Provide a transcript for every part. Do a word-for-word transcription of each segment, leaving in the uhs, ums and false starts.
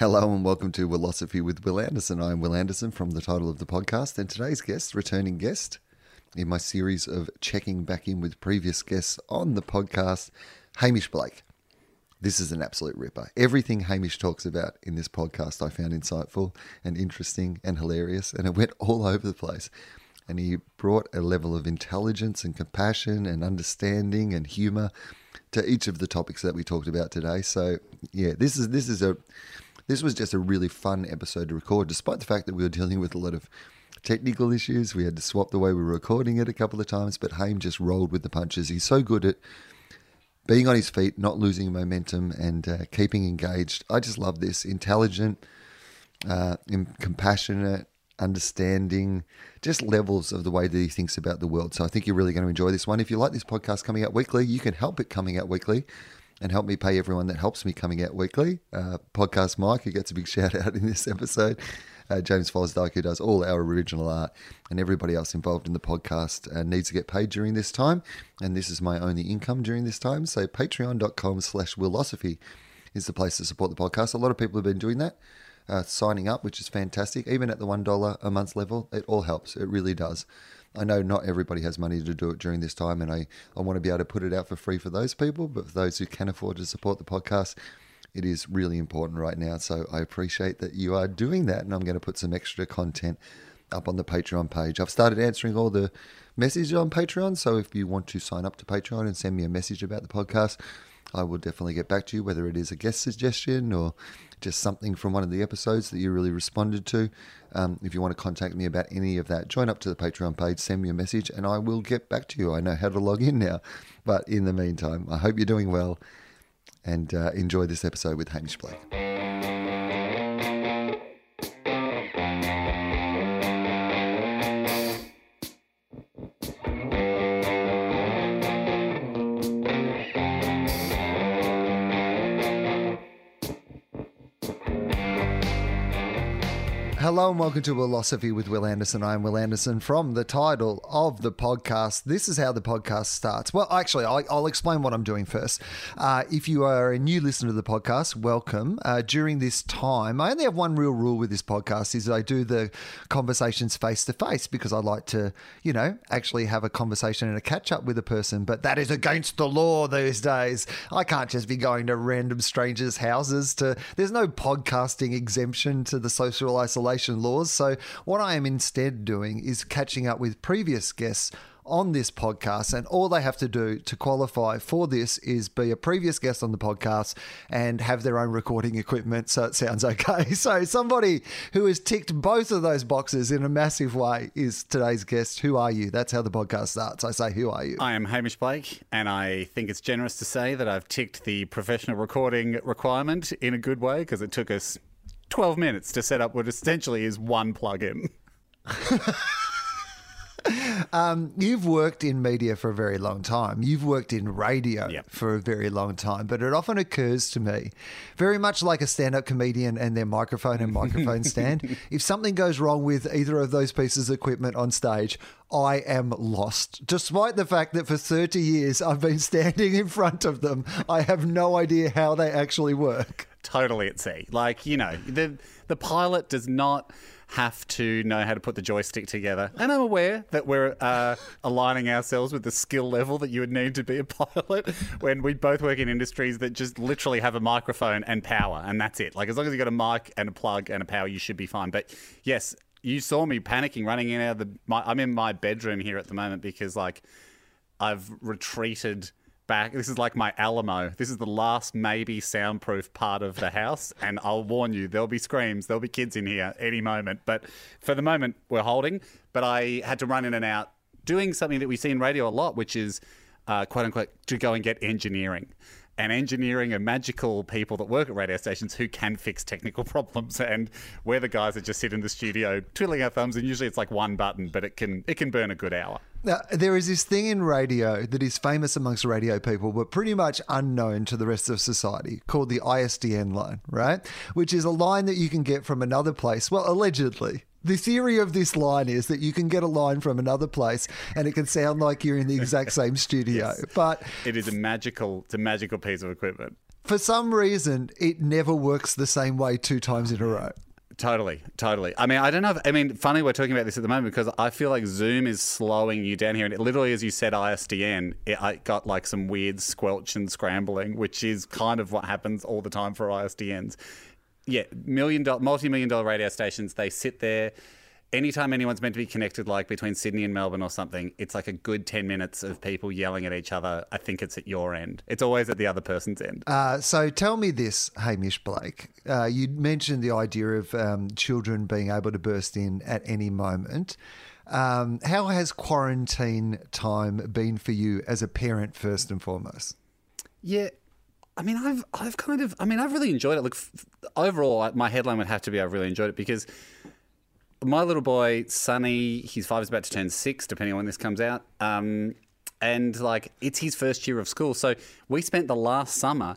Hello and welcome to Willosophy with Will Anderson. I'm Will Anderson from the title of the podcast, and today's guest, returning guest, in my series of checking back in with previous guests on the podcast, Hamish Blake. This is an absolute ripper. Everything Hamish talks about in this podcast I found insightful and interesting and hilarious, and it went all over the place. And he brought a level of intelligence and compassion and understanding and humour to each of the topics that we talked about today. So yeah, this is this is a... This was just a really fun episode to record, despite the fact that we were dealing with a lot of technical issues. We had to swap the way we were recording it a couple of times, but Haim just rolled with the punches. He's so good at being on his feet, not losing momentum, and uh, keeping engaged. I just love this. Intelligent, uh, compassionate, understanding, just levels of the way that he thinks about the world. So I think you're really going to enjoy this one. If you like this podcast coming out weekly, you can help it coming out weekly. And help me pay everyone that helps me coming out weekly. Uh, Podcast Mike, who gets a big shout out in this episode. Uh, James Fosdark, who does all our original art. And everybody else involved in the podcast uh, needs to get paid during this time. And this is my only income during this time. So patreon.com slash Willosophy is the place to support the podcast. A lot of people have been doing that, uh, signing up, which is fantastic. Even at the one dollar a month level, it all helps. It really does. I know not everybody has money to do it during this time, and I, I want to be able to put it out for free for those people, but for those who can afford to support the podcast, it is really important right now. So I appreciate that you are doing that, and I'm going to put some extra content up on the Patreon page. I've started answering all the messages on Patreon, so if you want to sign up to Patreon and send me a message about the podcast, I will definitely get back to you, whether it is a guest suggestion or just something from one of the episodes that you really responded to. Um, if you want to contact me about any of that, join up to the Patreon page, send me a message, and I will get back to you. I know how to log in now. But in the meantime, I hope you're doing well, and uh, enjoy this episode with Hamish Blake. Hello and welcome to Willosophy with Will Anderson. I'm Will Anderson. From the title of the podcast, this is how the podcast starts. Well, actually, I'll, I'll explain what I'm doing first. Uh, if you are a new listener to the podcast, welcome. Uh, during this time, I only have one real rule with this podcast, is that I do the conversations face-to-face, because I like to, you know, actually have a conversation and a catch-up with a person, but that is against the law these days. I can't just be going to random strangers' houses. To There's no podcasting exemption to the social isolation laws. So what I am instead doing is catching up with previous guests on this podcast, and all they have to do to qualify for this is be a previous guest on the podcast and have their own recording equipment, so it sounds okay. So somebody who has ticked both of those boxes in a massive way is today's guest. Who are you? That's how the podcast starts. I say, who are you? I am Hamish Blake, and I think it's generous to say that I've ticked the professional recording requirement in a good way, because it took us twelve minutes to set up what essentially is one plug-in. um, you've worked in media for a very long time. You've worked in radio yep. for a very long time. But it often occurs to me, very much like a stand-up comedian and their microphone and microphone stand, if something goes wrong with either of those pieces of equipment on stage, I am lost. Despite the fact that for thirty years I've been standing in front of them, I have no idea how they actually work. Totally at sea. Like, you know, the the pilot does not have to know how to put the joystick together. And I'm aware that we're uh, aligning ourselves with the skill level that you would need to be a pilot, when we both work in industries that just literally have a microphone and power, and that's it. Like, as long as you've got a mic and a plug and a power, you should be fine. But yes, you saw me panicking, running in out of the... My, I'm in my bedroom here at the moment because, like, I've retreated... back. This is like my Alamo. This is the last maybe soundproof part of the house, and I'll warn you, there'll be screams, there'll be kids in here any moment, but for the moment we're holding. But I had to run in and out doing something that we see in radio a lot, which is uh, quote unquote to go and get engineering. And engineering are magical people that work at radio stations who can fix technical problems, and we're the guys that just sit in the studio twiddling our thumbs, and usually it's like one button, but it can it can burn a good hour. Now, there is this thing in radio that is famous amongst radio people but pretty much unknown to the rest of society, called the I S D N line, right? Which is a line that you can get from another place, well, allegedly. The theory of this line is that you can get a line from another place and it can sound like you're in the exact same studio. Yes. But it is a magical, it's a magical piece of equipment. for some reason, it never works the same way two times in a row. Totally, totally. I mean, I don't know. If, I mean, funny we're talking about this at the moment because I feel like Zoom is slowing you down here. And it literally, as you said, I S D N, it, it got like some weird squelch and scrambling, which is kind of what happens all the time for I S D Ns. Yeah, million dollar, multi-million dollar radio stations, they sit there. Anytime anyone's meant to be connected, like between Sydney and Melbourne or something, it's like a good ten minutes of people yelling at each other. I think it's at your end. It's always at the other person's end. Uh, so tell me this, Hamish Blake. Uh, you mentioned the idea of um, children being able to burst in at any moment. Um, how has quarantine time been for you as a parent, first and foremost? Yeah. I mean, I've I've kind of, I mean, I've really enjoyed it. Look, f- overall, my headline would have to be I've really enjoyed it because my little boy, Sonny, he's five, is about to turn six, depending on when this comes out. Um, and like, it's his first year of school. So we spent the last summer,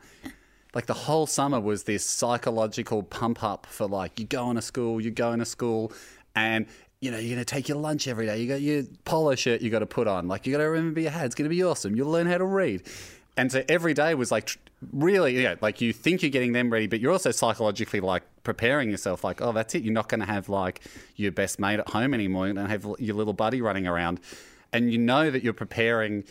like the whole summer was this psychological pump up for like, you go into school, you go into school and, you know, you're going to take your lunch every day. You got your polo shirt you got to put on. Like, you got to remember your hat. It's going to be awesome. You'll learn how to read. And so every day was like really, you know, like you think you're getting them ready, but you're also psychologically like preparing yourself like, oh, that's it. You're not going to have like your best mate at home anymore. You're going to have your little buddy running around. And you know that you're preparing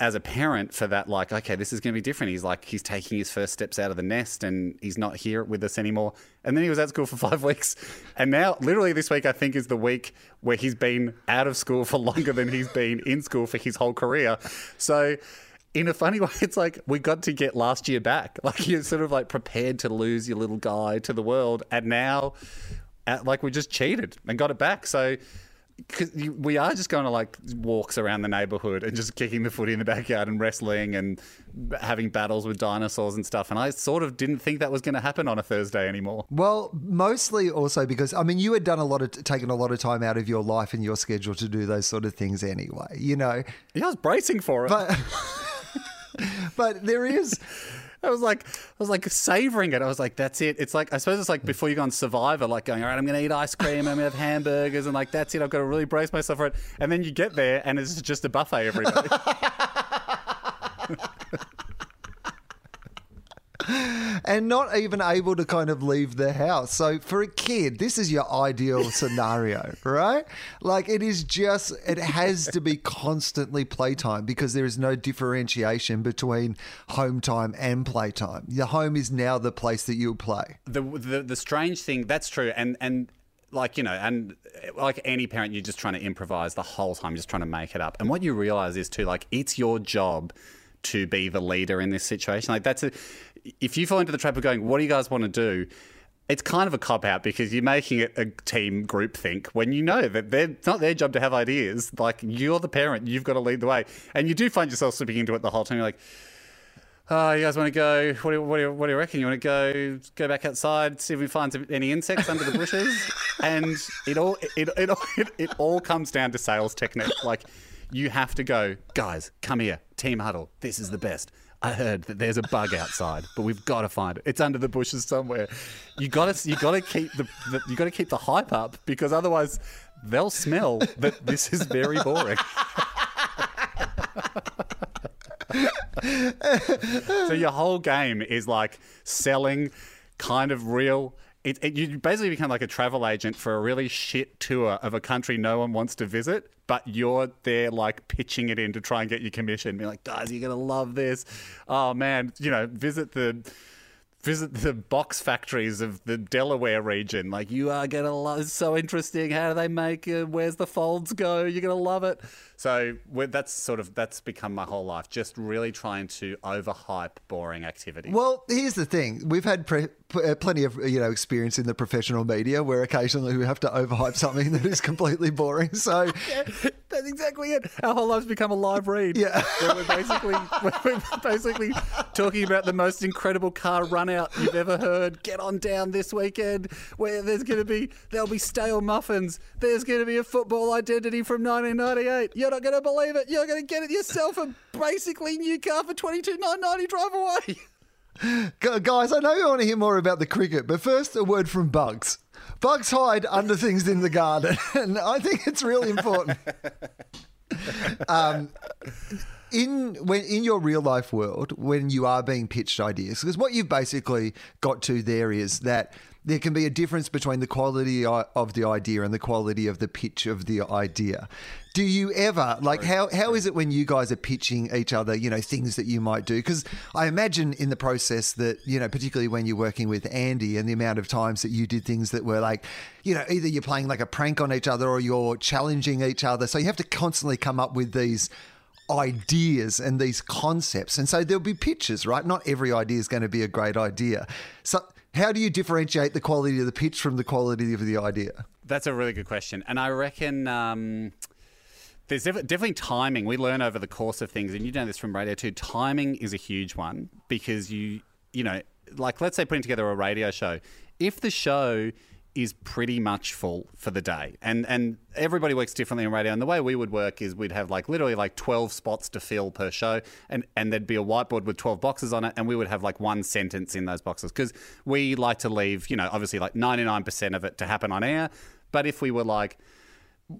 as a parent for that, like, okay, this is going to be different. He's like, he's taking his first steps out of the nest and he's not here with us anymore. And then he was at school for five weeks. And now literally this week, I think is the week where he's been out of school for longer than he's been in school for his whole career. So... in a funny way, it's like we got to get last year back. Like you're sort of like prepared to lose your little guy to the world. And now at, like we just cheated and got it back. So cause we are just going to like walks around the neighborhood and just kicking the footy in the backyard and wrestling and having battles with dinosaurs and stuff. And I sort of didn't think that was going to happen on a Thursday anymore. Well, mostly also because, I mean, you had done a lot of, taken a lot of time out of your life and your schedule to do those sort of things anyway, you know. Yeah, I was bracing for it. But- But there is, I was like, I was like savoring it. I was like, that's it. It's like, I suppose it's like before you go on Survivor, like going, all right, I'm going to eat ice cream. I'm going to have hamburgers. And like, that's it. I've got to really brace myself for it. And then you get there and it's just a buffet every day. And not even able to kind of leave the house. So for a kid, this is your ideal scenario, right? Like it is just, it has to be constantly playtime because there is no differentiation between home time and playtime. Your home is now the place that you play. The the, the strange thing, that's true. And, and like, you know, and like any parent, you're just trying to improvise the whole time, just trying to make it up. And what you realize is too, like it's your job to be the leader in this situation. Like that's a, if you fall into the trap of going, what do you guys want to do? It's kind of a cop-out because you're making it a team group think when you know that they're, it's not their job to have ideas. Like, you're the parent. You've got to lead the way. And you do find yourself slipping into it the whole time. You're like, oh, you guys want to go? What do you, what do you, what do you reckon? You want to go go back outside, see if we find any insects under the bushes? And it all it, it, it, it all comes down to sales technique. Like, you have to go, guys, come here. Team huddle. This is the best. I heard that there's a bug outside, but we've got to find it. It's under the bushes somewhere. You got to you got to keep the, the you got to keep the hype up because otherwise they'll smell that this is very boring. So your whole game is like selling kind of real. It, it, you basically become like a travel agent for a really shit tour of a country no one wants to visit, but you're there like pitching it in to try and get your commission. Be like, guys, you're going to love this. Oh, man, you know, visit the visit the box factories of the Delaware region. Like, you are going to love it. It's so interesting. How do they make it? Where's the folds go? You're going to love it. So that's sort of, that's become my whole life, just really trying to overhype boring activity. Well, here's the thing. We've had pre- p- plenty of, you know, experience in the professional media where occasionally we have to overhype something that is completely boring. So yeah, that's exactly it. Our whole lives become a live read. Yeah. Where we're basically, we're basically talking about the most incredible car run out you've ever heard. Get on down this weekend where there's going to be, there'll be stale muffins. There's going to be a football identity from nineteen ninety-eight. You're not going to believe it. You're going to get it yourself a basically new car for twenty-two thousand nine hundred ninety dollars. Drive away. Guys, I know you want to hear more about the cricket, but first a word from Bugs. Bugs hide under things in the garden, and I think it's really important. um, in when in your real life world, when you are being pitched ideas, because what you've basically got to there is that there can be a difference between the quality of the idea and the quality of the pitch of the idea. Do you ever, like, how how is it when you guys are pitching each other, you know, things that you might do? Because I imagine in the process that, you know, particularly when you're working with Andy and the amount of times that you did things that were like, you know, either you're playing like a prank on each other or you're challenging each other. So you have to constantly come up with these ideas and these concepts. And so there'll be pitches, right? Not every idea is going to be a great idea. So how do you differentiate the quality of the pitch from the quality of the idea? That's a really good question. And I reckon um, there's def- definitely timing. We learn over the course of things, and you know this from radio too, timing is a huge one because you, you know, like let's say putting together a radio show. If the show is pretty much full for the day, and and everybody works differently in radio, and the way we would work is we'd have like literally like twelve spots to fill per show, and and there'd be a whiteboard with twelve boxes on it, and we would have like one sentence in those boxes because we like to leave, you know, obviously like ninety-nine percent of it to happen on air. But if we were like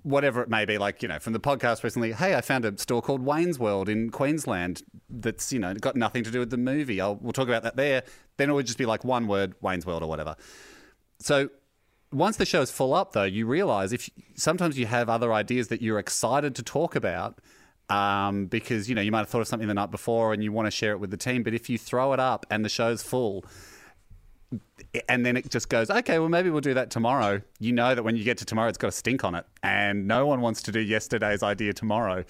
whatever it may be, like, you know, from the podcast recently, hey, I found a store called Wayne's World in Queensland that's, you know, got nothing to do with the movie, I'll, we'll talk about that there, then it would just be like one word, Wayne's World or whatever. So once the show is full up, though, you realise if sometimes you have other ideas that you're excited to talk about um, because, you know, you might have thought of something the night before and you want to share it with the team. But if you throw it up and the show's full and then it just goes, okay, well, maybe we'll do that tomorrow, you know that when you get to tomorrow, it's got a stink on it and no one wants to do yesterday's idea tomorrow.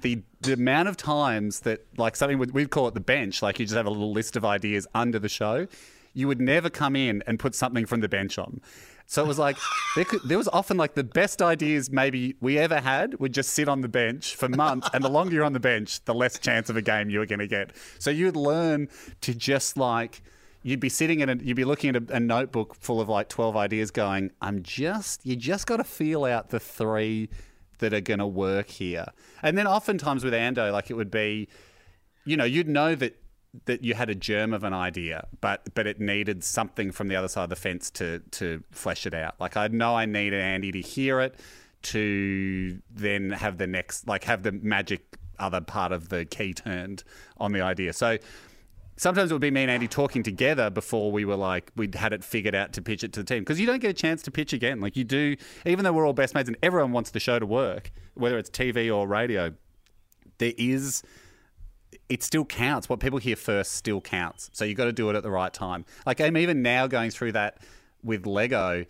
The, the amount of times that, like, something we'd, we'd call it the bench, like you just have a little list of ideas under the show, you would never come in and put something from the bench on. So it was like there, could, there was often like the best ideas maybe we ever had would just sit on the bench for months, and the longer you're on the bench, the less chance of a game you were going to get. So you'd learn to just like you'd be sitting in a, you'd be looking at a, a notebook full of like twelve ideas, going, I'm just you just got to feel out the three that are going to work here. And then oftentimes with Ando, like it would be, you know, you'd know that. that you had a germ of an idea, but but it needed something from the other side of the fence to to flesh it out. Like I know I needed Andy to hear it to then have the next, like have the magic other part of the key turned on the idea. So sometimes it would be me and Andy talking together before we were like, we'd had it figured out to pitch it to the team. Because you don't get a chance to pitch again. Like you do, even though we're all best mates and everyone wants the show to work, whether it's T V or radio, there is... it still counts. What people hear first still counts. So you've got to do it at the right time. Like I'm even now going through that with Lego.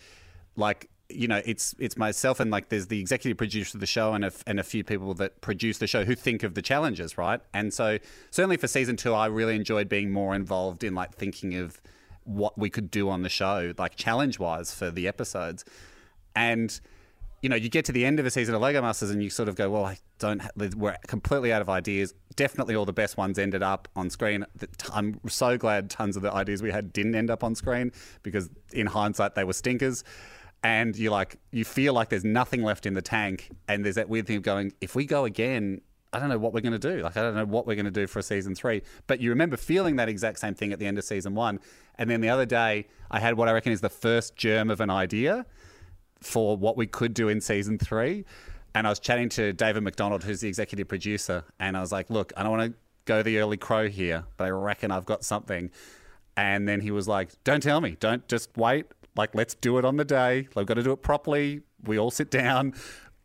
Like, you know, it's it's myself and like there's the executive producer of the show and a, and a few people that produce the show who think of the challenges, right? And so certainly for season two, I really enjoyed being more involved in like thinking of what we could do on the show, like challenge-wise for the episodes. And... you know, you get to the end of a season of Lego Masters and you sort of go, well, I don't, ha- we're completely out of ideas. Definitely all the best ones ended up on screen. I'm so glad tons of the ideas we had didn't end up on screen because in hindsight they were stinkers. And you like, you feel like there's nothing left in the tank. And there's that weird thing of going, if we go again, I don't know what we're going to do. Like, I don't know what we're going to do for a season three. But you remember feeling that exact same thing at the end of season one. And then the other day I had what I reckon is the first germ of an idea for what we could do in season three. And I was chatting to David McDonald, who's the executive producer, and I was like, look, I don't want to go the early crow here, but I reckon I've got something. And then he was like, don't tell me, don't, just wait, like let's do it on the day, I've got to do it properly, we all sit down,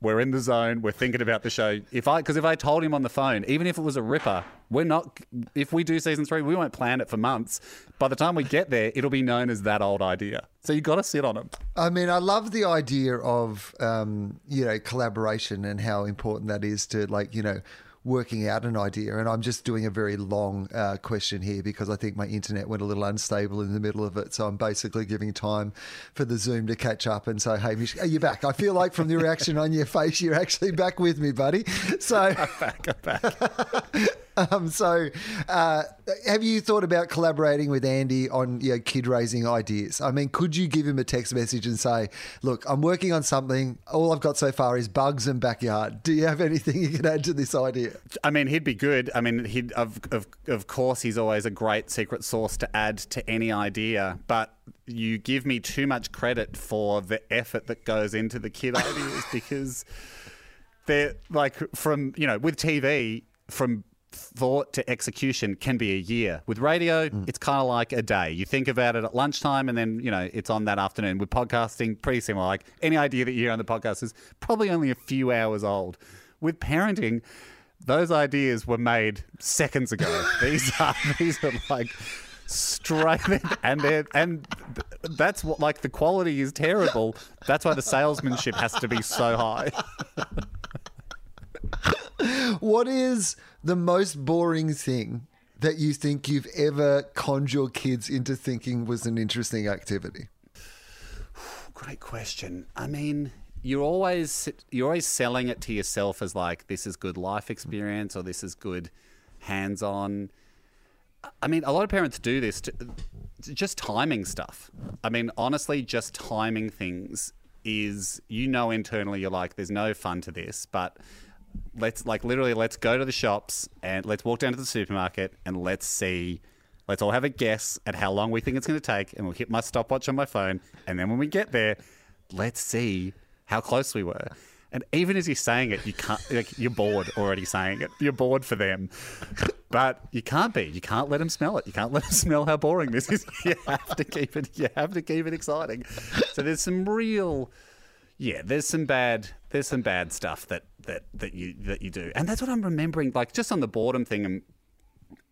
we're in the zone, we're thinking about the show. If I, because if I told him on the phone, even if it was a ripper, we're not, if we do season three, we won't plan it for months. By the time we get there, it'll be known as that old idea. So you got to sit on it. I mean, I love the idea of, um, you know, collaboration and how important that is to like, you know, working out an idea. And I'm just doing a very long uh, question here because I think my internet went a little unstable in the middle of it. So I'm basically giving time for the Zoom to catch up and say, hey, Mish, are you back? I feel like from the reaction on your face, you're actually back with me, buddy. So I'm back, I'm back. um, so uh, have you thought about collaborating with Andy on your know, kid raising ideas? I mean, could you give him a text message and say, look, I'm working on something. All I've got so far is bugs and backyard. Do you have anything you can add to this idea? I mean, he'd be good. I mean, he'd of of of course he's always a great secret sauce to add to any idea. But you give me too much credit for the effort that goes into the kid ideas because they're like from you know with T V from thought to execution can be a year. With radio, mm. it's kind of like a day. You think about it at lunchtime and then, you know, it's on that afternoon. With podcasting, pretty similar. Like any idea that you hear on the podcast is probably only a few hours old. With parenting, those ideas were made seconds ago. These are these are like straight and they're and that's what, like, the quality is terrible. That's why the salesmanship has to be so high. What is the most boring thing that you think you've ever conned your kids into thinking was an interesting activity? Great question. I mean, you're always you're always selling it to yourself as like, this is good life experience or this is good hands-on. I mean, a lot of parents do this to, just timing stuff. I mean, honestly, just timing things is, you know, internally you're like, there's no fun to this, but let's like literally let's go to the shops and let's walk down to the supermarket and let's see, let's all have a guess at how long we think it's going to take, and we'll hit my stopwatch on my phone, and then when we get there, let's see how close we were. And even as you're saying it, you can't, like, you're bored already saying it. You're bored for them. But you can't be. You can't let them smell it. You can't let them smell how boring this is. You have to keep it, you have to keep it exciting. So there's some real, yeah, there's some bad, there's some bad stuff that, that, that you, that you do. And that's what I'm remembering, like just on the boredom thing. And,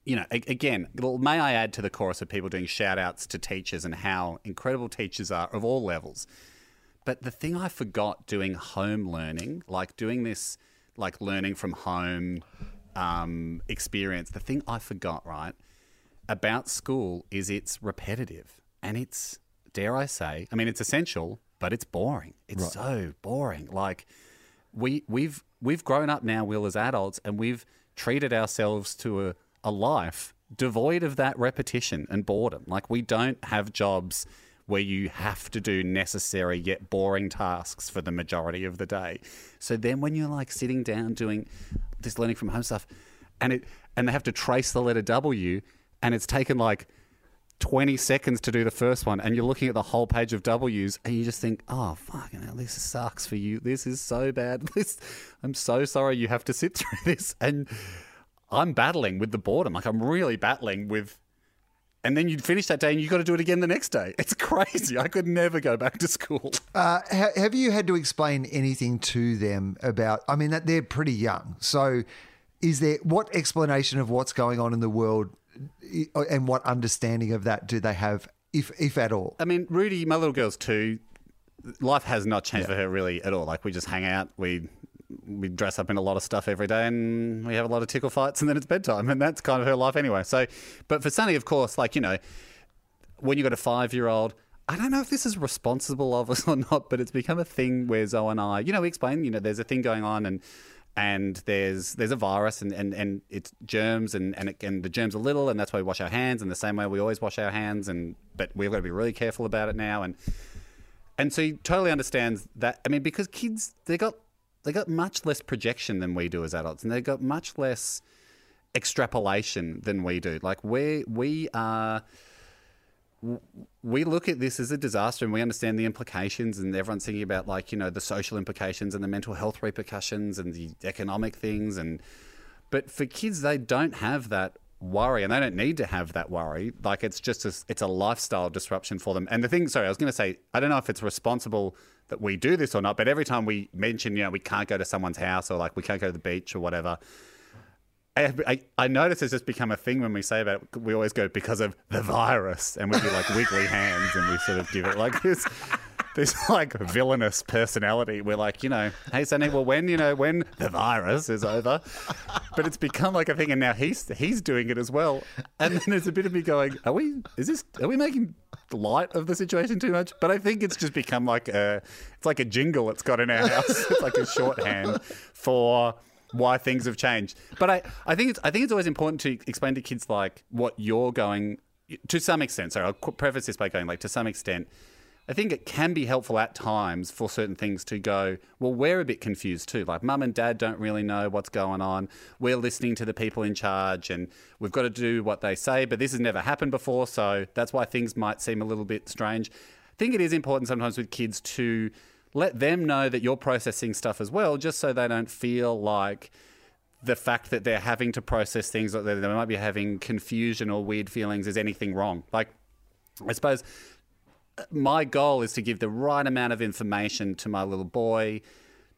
you know, again, may I add to the chorus of people doing shout outs to teachers and how incredible teachers are of all levels. But the thing I forgot doing home learning, like doing this, like learning from home um, experience, the thing I forgot, right, about school is it's repetitive and it's, dare I say, I mean, it's essential, but it's boring. It's right. so boring. Like we, we've we've grown up now, Will, as adults, and we've treated ourselves to a, a life devoid of that repetition and boredom. Like we don't have jobs where you have to do necessary yet boring tasks for the majority of the day. So then when you're like sitting down doing this learning from home stuff and it and they have to trace the letter W and it's taken like twenty seconds to do the first one and you're looking at the whole page of W's and you just think, oh, fucking hell, this sucks for you. This is so bad. This, I'm so sorry you have to sit through this. And I'm battling with the boredom. Like I'm really battling with... And then you'd finish that day and you've got to do it again the next day. It's crazy. I could never go back to school. Uh, ha- have you had to explain anything to them about, I mean, that they're pretty young. So is there, what explanation of what's going on in the world and what understanding of that do they have, if if at all? I mean, Rudy, my little girl's two, life has not changed yeah. for her really at all. Like we just hang out, we... we dress up in a lot of stuff every day and we have a lot of tickle fights and then it's bedtime and that's kind of her life anyway. So, but for Sonny, of course, like, you know, when you've got a five-year-old, I don't know if this is responsible of us or not, but it's become a thing where Zoe and I, you know, we explain, you know, there's a thing going on and and there's there's a virus and, and, and it's germs and and, it, and the germs are little and that's why we wash our hands in the same way we always wash our hands, and but we've got to be really careful about it now. And, and so he totally understands that. I mean, because kids, they got... they got much less projection than we do as adults, and they got much less extrapolation than we do. Like we we are, we look at this as a disaster, and we understand the implications, and everyone's thinking about like you know the social implications and the mental health repercussions and the economic things. And but for kids, they don't have that worry, and they don't need to have that worry. Like it's just a, it's a lifestyle disruption for them. And the thing, sorry, I was going to say, I don't know if it's responsible that we do this or not, but every time we mention, you know, we can't go to someone's house or like we can't go to the beach or whatever, I, I, I notice it's just become a thing when we say about it. We always go, because of the virus, and we do like wiggly hands and we sort of give it like this, this like villainous personality. We're like, you know, hey, Sonny, well, when, you know, when the virus is over, but it's become like a thing, and now he's he's doing it as well. And then there's a bit of me going, are we, is this, are we making light of the situation too much? But I think it's just become like a, it's like a jingle it's got in our house. It's like a shorthand for why things have changed. But I, I think it's I think it's always important to explain to kids like what you're going, to some extent, sorry, I'll preface this by going like to some extent, I think it can be helpful at times for certain things to go, well, we're a bit confused too. Like mum and dad don't really know what's going on. We're listening to the people in charge and we've got to do what they say, but this has never happened before. So that's why things might seem a little bit strange. I think it is important sometimes with kids to let them know that you're processing stuff as well, just so they don't feel like the fact that they're having to process things, like they might be having confusion or weird feelings, is anything wrong. Like, I suppose my goal is to give the right amount of information to my little boy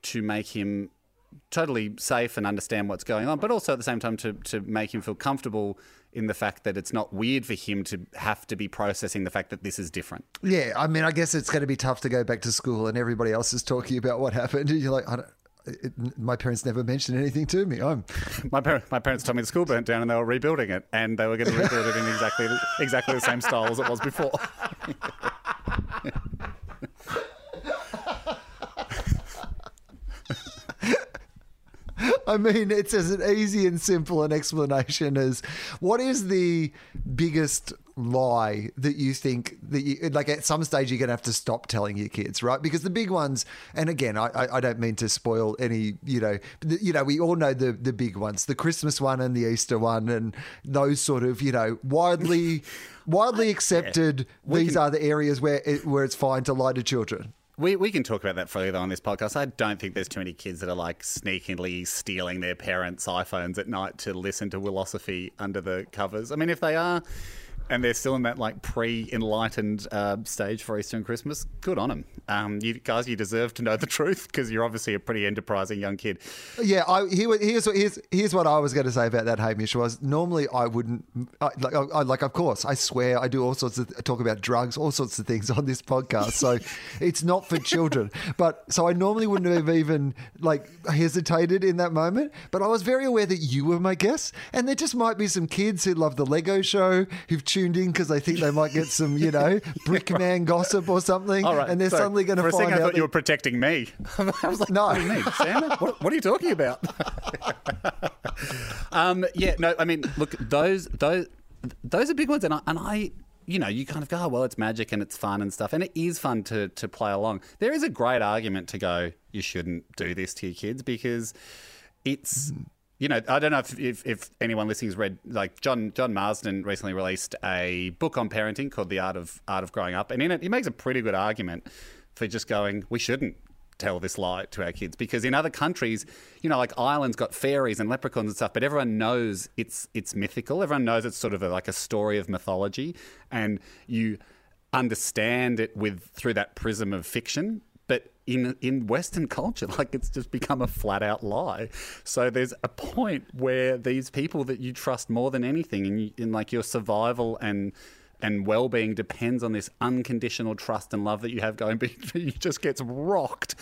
to make him totally safe and understand what's going on, but also at the same time to, to make him feel comfortable in the fact that it's not weird for him to have to be processing the fact that this is different. Yeah, I mean, I guess it's going to be tough to go back to school and everybody else is talking about what happened and you're like, I don't... It, my parents never mentioned anything to me. I'm my parents. My parents told me the school burnt down and they were rebuilding it, and they were going to rebuild it in exactly exactly the same style as it was before. I mean, it's as an easy and simple an explanation as what is the biggest lie that you think that you, like at some stage you're going to have to stop telling your kids, right? Because the big ones, and again, I, I don't mean to spoil any, you know, you know, we all know the, the big ones, the Christmas one and the Easter one and those sort of, you know, widely, widely accepted. Yeah. These can... are the areas where it, where it's fine to lie to children. We we can talk about that further on this podcast. I don't think there's too many kids that are like sneakily stealing their parents' iPhones at night to listen to Willosophy under the covers. I mean, if they are, and they're still in that like pre-enlightened uh, stage for Easter and Christmas, good on them. Um, you guys, you deserve to know the truth because you're obviously a pretty enterprising young kid. Yeah, I, here, here's, here's, here's what I was going to say about that, Hamish, was normally I wouldn't, I, like, I, like, of course, I swear I do all sorts of, I talk about drugs, all sorts of things on this podcast. So it's not for children. But so I normally wouldn't have even like hesitated in that moment. But I was very aware that you were my guest. And there just might be some kids who love the Lego show, who've tuned in because they think they might get some, you know, Brickman gossip or something. All right, and they're so suddenly going to find out. For a second, I thought that... you were protecting me. I was like, no. What do you mean, Santa? What, what are you talking about? um, yeah, no, I mean, look, those those those are big ones. And I, and I, you know, you kind of go, oh, well, it's magic and it's fun and stuff. And it is fun to to play along. There is a great argument to go, you shouldn't do this to your kids because it's... Mm. You know, I don't know if, if, if anyone listening has read, like John John Marsden recently released a book on parenting called The Art of Art of Growing Up. And in it, he makes a pretty good argument for just going, we shouldn't tell this lie to our kids. Because in other countries, you know, like Ireland's got fairies and leprechauns and stuff, but everyone knows it's it's mythical. Everyone knows it's sort of a, like a story of mythology. And you understand it with through that prism of fiction. But in in Western culture, like it's just become a flat out lie. So there's a point where these people that you trust more than anything, and in like your survival and and well being depends on this unconditional trust and love that you have going, but you just gets rocked,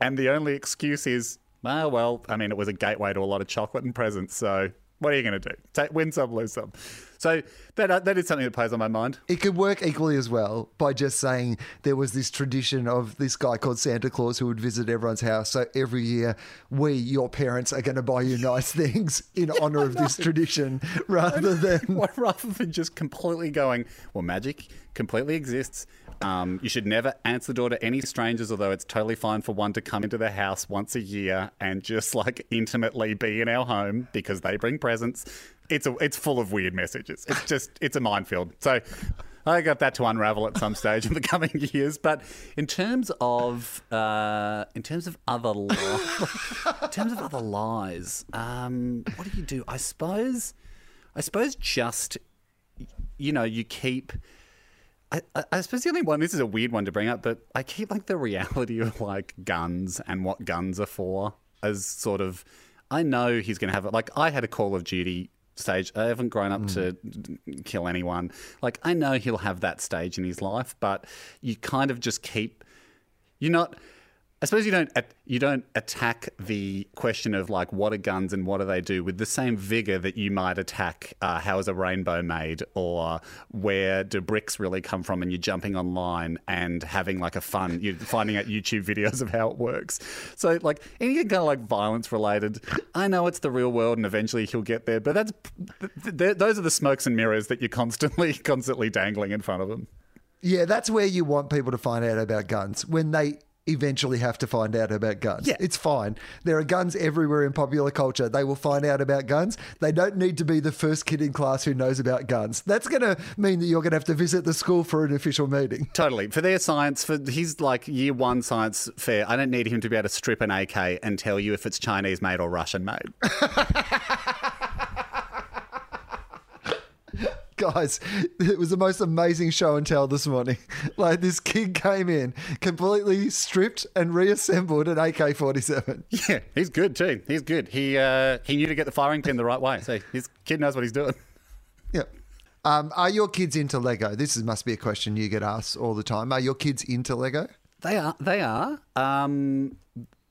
and the only excuse is, ah, well, I mean, it was a gateway to a lot of chocolate and presents, so. What are you going to do? Take, win some, lose some. So that that is something that plays on my mind. It could work equally as well by just saying there was this tradition of this guy called Santa Claus who would visit everyone's house. So every year, we, your parents, are going to buy you nice things in yeah, honor of this tradition rather than... rather than just completely going, well, magic completely exists. Um, you should never answer the door to any strangers, although it's totally fine for one to come into the house once a year and just like intimately be in our home because they bring presents. It's a, it's full of weird messages. It's just, it's a minefield. So I got that to unravel at some stage in the coming years. But in terms of, uh, in terms of other, li- in terms of other lies, um, what do you do? I suppose, I suppose just, you know, you keep... I, I suppose the only one, this is a weird one to bring up, but I keep like the reality of like guns and what guns are for as sort of, I know he's going to have it. Like I had a Call of Duty stage. I haven't grown up mm. to kill anyone. Like I know he'll have that stage in his life, but you kind of just keep, you're not, I suppose you don't, you don't attack the question of like what are guns and what do they do with the same vigour that you might attack uh, how is a rainbow made or where do bricks really come from, and you're jumping online and having like a fun, you're finding out YouTube videos of how it works. So like anything kind of like violence related, I know it's the real world and eventually he'll get there, but that's those are the smokes and mirrors that you're constantly, constantly dangling in front of him. Yeah, that's where you want people to find out about guns, when they eventually have to find out about guns. Yeah. It's fine. There are guns everywhere in popular culture. They will find out about guns. They don't need to be the first kid in class who knows about guns. That's going to mean that you're going to have to visit the school for an official meeting. Totally. For their science, for his like year one science fair, I don't need him to be able to strip an A K and tell you if it's Chinese made or Russian made. Guys, it was the most amazing show and tell this morning. Like, this kid came in, completely stripped and reassembled an A K forty-seven. Yeah, he's good too. He's good. He uh, he knew to get the firing pin the right way. So his kid knows what he's doing. Yeah. Um, are your kids into Lego? This is, must be a question you get asked all the time. Are your kids into Lego? They are. They are. Um,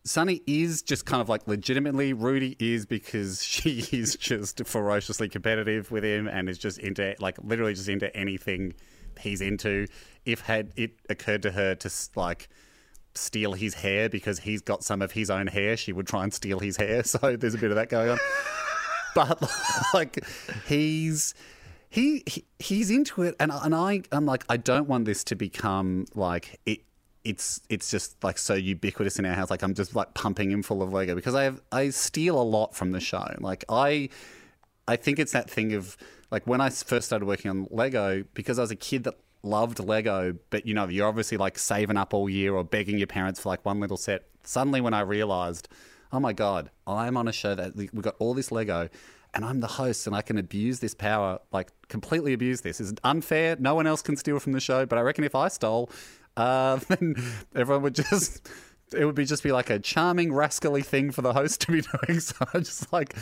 Sonny is just kind of like legitimately. Rudy is because she is just ferociously competitive with him and is just into, like, literally just into anything he's into. If had it occurred to her to, like, steal his hair because he's got some of his own hair, she would try and steal his hair. So there's a bit of that going on. But, like, he's... He, he he's into it, and and I I'm like, I don't want this to become like it. It's it's just like so ubiquitous in our house. Like, I'm just like pumping him full of Lego because I have, I steal a lot from the show. Like I I think it's that thing of like when I first started working on Lego, because I was a kid that loved Lego, but you know you're obviously like saving up all year or begging your parents for like one little set. Suddenly, when I realised, oh my God, I'm on a show that we've got all this Lego. And I'm the host and I can abuse this power, like completely abuse this. It's unfair. No one else can steal from the show. But I reckon if I stole, uh, then everyone would just, it would be just be like a charming, rascally thing for the host to be doing. So I'm just like,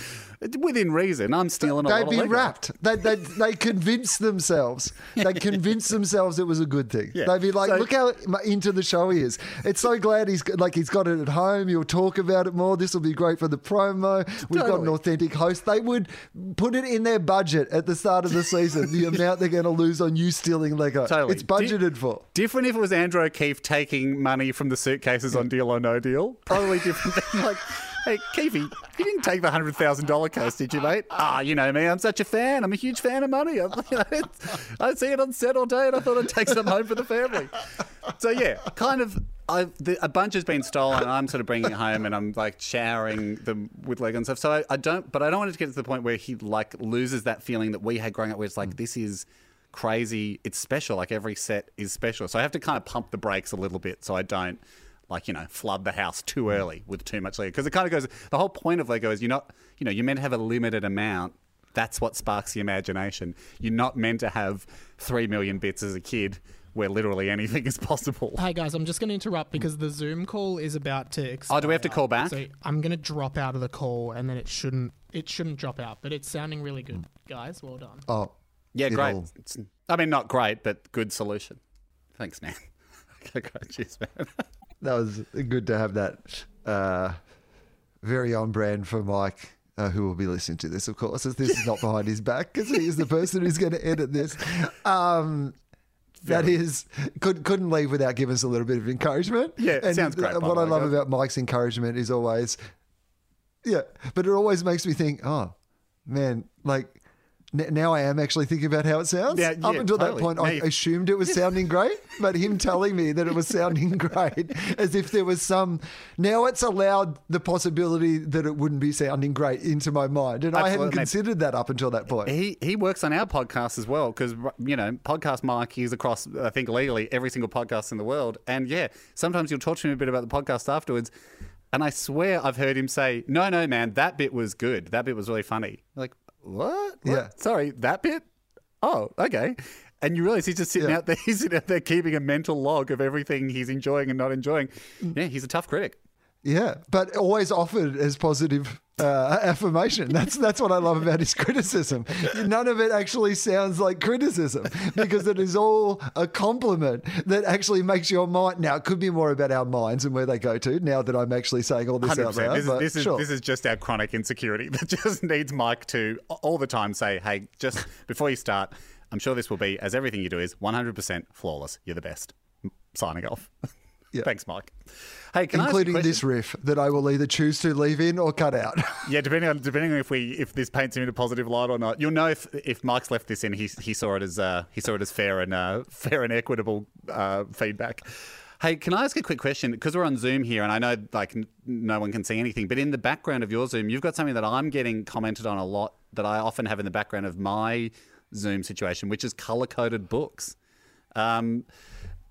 within reason, I'm stealing a lot of Lego. They'd be wrapped. They, they, they convince themselves. They convince themselves it was a good thing. Yeah. They'd be like, so, look how into the show he is. It's so glad he's like he's got it at home. You'll talk about it more. This will be great for the promo. We've totally. got an authentic host. They would put it in their budget at the start of the season, the amount they're going to lose on you stealing Lego. Totally. It's budgeted Di- for. Different if it was Andrew O'Keefe taking money from the suitcases on Deal or No Deal. Probably different thing. Like, hey, Keefy, you didn't take the one hundred thousand dollars case, did you, mate? Ah, oh, you know me. I'm such a fan. I'm a huge fan of money. I'm, you know, I see it on set all day and I thought I'd take some home for the family. So, yeah, kind of I, the, a bunch has been stolen and I'm sort of bringing it home and I'm, like, showering them with Lego and stuff. So I, I don't – but I don't want it to get to the point where he, like, loses that feeling that we had growing up where it's like, this is – crazy. It's special. Like, every set is special. So I have to kind of pump the brakes a little bit so I don't, like, you know, flood the house too early with too much Lego. Because it kind of goes, the whole point of Lego is you're not, you know, you're meant to have a limited amount. That's what sparks the imagination. You're not meant to have three million bits as a kid where literally anything is possible. Hey, guys, I'm just going to interrupt because the Zoom call is about to expire. Oh, do we have to call back? So I'm going to drop out of the call and then it shouldn't, it shouldn't drop out. But it's sounding really good, guys. Well done. Oh. Yeah, great. It's, I mean, not great, but good solution. Thanks, man. Okay, great. Cheers, man. That was good to have that uh, very on brand for Mike, uh, who will be listening to this, of course, as this is not behind his back because he is the person who's going to edit this. Um, that yeah. is, could, couldn't leave without giving us a little bit of encouragement. Yeah, and sounds great. And what I love God. about Mike's encouragement is always, yeah, but it always makes me think, oh, man, like, now I am actually thinking about how it sounds. Yeah, yeah, Up until totally. that point, now I you... assumed it was sounding great, but him telling me that it was sounding great as if there was some... Now it's allowed the possibility that it wouldn't be sounding great into my mind, and Absolutely. I hadn't considered that up until that point. He he works on our podcast as well because, you know, Podcast Mike, he's across, I think, legally every single podcast in the world, and, yeah, sometimes you'll talk to him a bit about the podcast afterwards, and I swear I've heard him say, no, no, man, that bit was good. That bit was really funny. Like, What? what? Yeah. Sorry, that bit? Oh, okay. And you realise he's just sitting yeah. out there, he's sitting out there keeping a mental log of everything he's enjoying and not enjoying. Yeah, he's a tough critic. Yeah, but always offered as positive uh, affirmation. That's that's what I love about his criticism. None of it actually sounds like criticism because it is all a compliment that actually makes your mind. Now, it could be more about our minds and where they go to now that I'm actually saying all this one hundred percent out loud. This is, this, is, sure. this is just our chronic insecurity that just needs Mike to all the time say, hey, just before you start, I'm sure this will be, as everything you do is one hundred percent flawless. You're the best. Signing off. Yeah. Thanks, Mike. Hey, can including I this riff that I will either choose to leave in or cut out. Yeah, depending on depending on if we if this paints him in a positive light or not. You'll know if, if Mike's left this in, he he saw it as uh, he saw it as fair and uh, fair and equitable uh, feedback. Hey, can I ask a quick question? Because we're on Zoom here, and I know like n no one can see anything, but in the background of your Zoom, you've got something that I'm getting commented on a lot that I often have in the background of my Zoom situation, which is color-coded books. Um,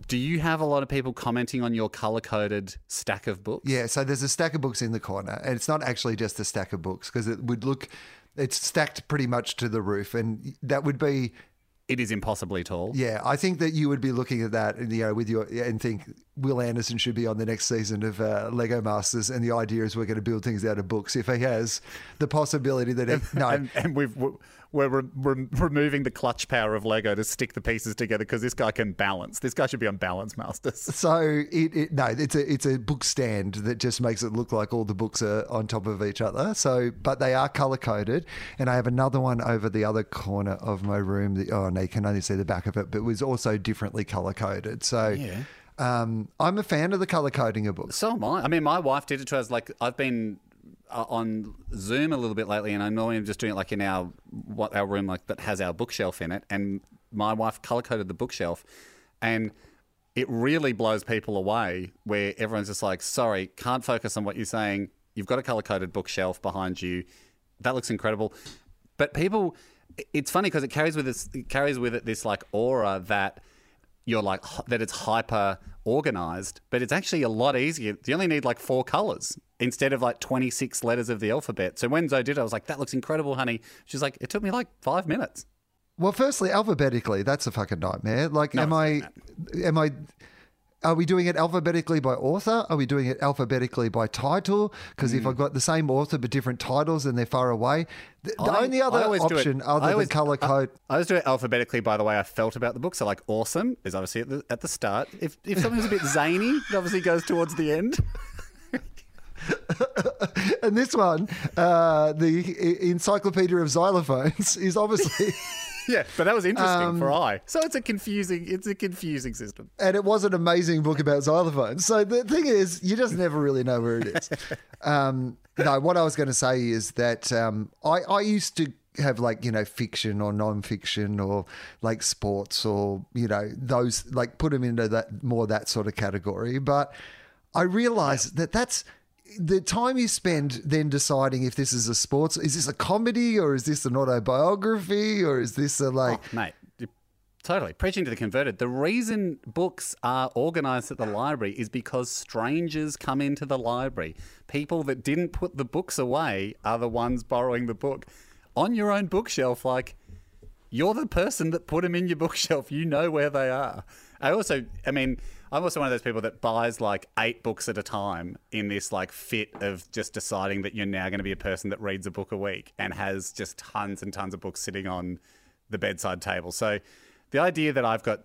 do you have a lot of people commenting on your color-coded stack of books? Yeah, so there's a stack of books in the corner, and it's not actually just a stack of books because it would look – it's stacked pretty much to the roof, and that would be – it is impossibly tall. Yeah, I think that you would be looking at that, and you know, with your and think Will Anderson should be on the next season of uh, Lego Masters, and the idea is we're going to build things out of books. If he has the possibility that if, no, and, and we've we're re re removing the clutch power of Lego to stick the pieces together because this guy can balance. This guy should be on Balance Masters. So it, it no, it's a it's a book stand that just makes it look like all the books are on top of each other. So, but they are color coded, and I have another one over the other corner of my room. The oh. No, you can only see the back of it, but it was also differently color coded. So yeah. um, I'm a fan of the color coding of books. So am I. I mean, my wife did it too. I was like, I've been uh, on Zoom a little bit lately, and I normally am just doing it like in our what our room like that has our bookshelf in it. And my wife color coded the bookshelf, and it really blows people away. Where everyone's just like, sorry, can't focus on what you're saying. You've got a color coded bookshelf behind you. That looks incredible. But people. It's funny because it carries with this, it carries with it this like aura that you're like that it's hyper organized, but it's actually a lot easier. You only need like four colors instead of like twenty-six letters of the alphabet. So when Zoe did it, I was like, "That looks incredible, honey." She's like, "It took me like five minutes." Well, firstly, alphabetically, that's a fucking nightmare. Like, no, am I, no. am I? Are we doing it alphabetically by author? Are we doing it alphabetically by title? Because mm. if I've got the same author but different titles and they're far away, the, I, the only other option other always, than color code. I, I always do it alphabetically by the way I felt about the book. So like awesome is obviously at the, at the start. If, if something's a bit zany, it obviously goes towards the end. And this one, uh, the Encyclopedia of Xylophones is obviously... Yeah, but that was interesting um, for I. So it's a confusing, it's a confusing system. And it was an amazing book about xylophones. So the thing is, you just never really know where it is. um, no, what I was going to say is that um, I, I used to have like, you know, fiction or non-fiction or like sports or, you know, those, like put them into that more that sort of category. But I realised yeah. that that's... the time you spend then deciding if this is a sports, is this a comedy or is this an autobiography or is this a like... Oh, mate, you're totally preaching to the converted. The reason books are organised at the library is because strangers come into the library. People that didn't put the books away are the ones borrowing the book. On your own bookshelf, like, you're the person that put them in your bookshelf. You know where they are. I also, I mean... I'm also one of those people that buys like eight books at a time in this like fit of just deciding that you're now going to be a person that reads a book a week and has just tons and tons of books sitting on the bedside table. So the idea that I've got,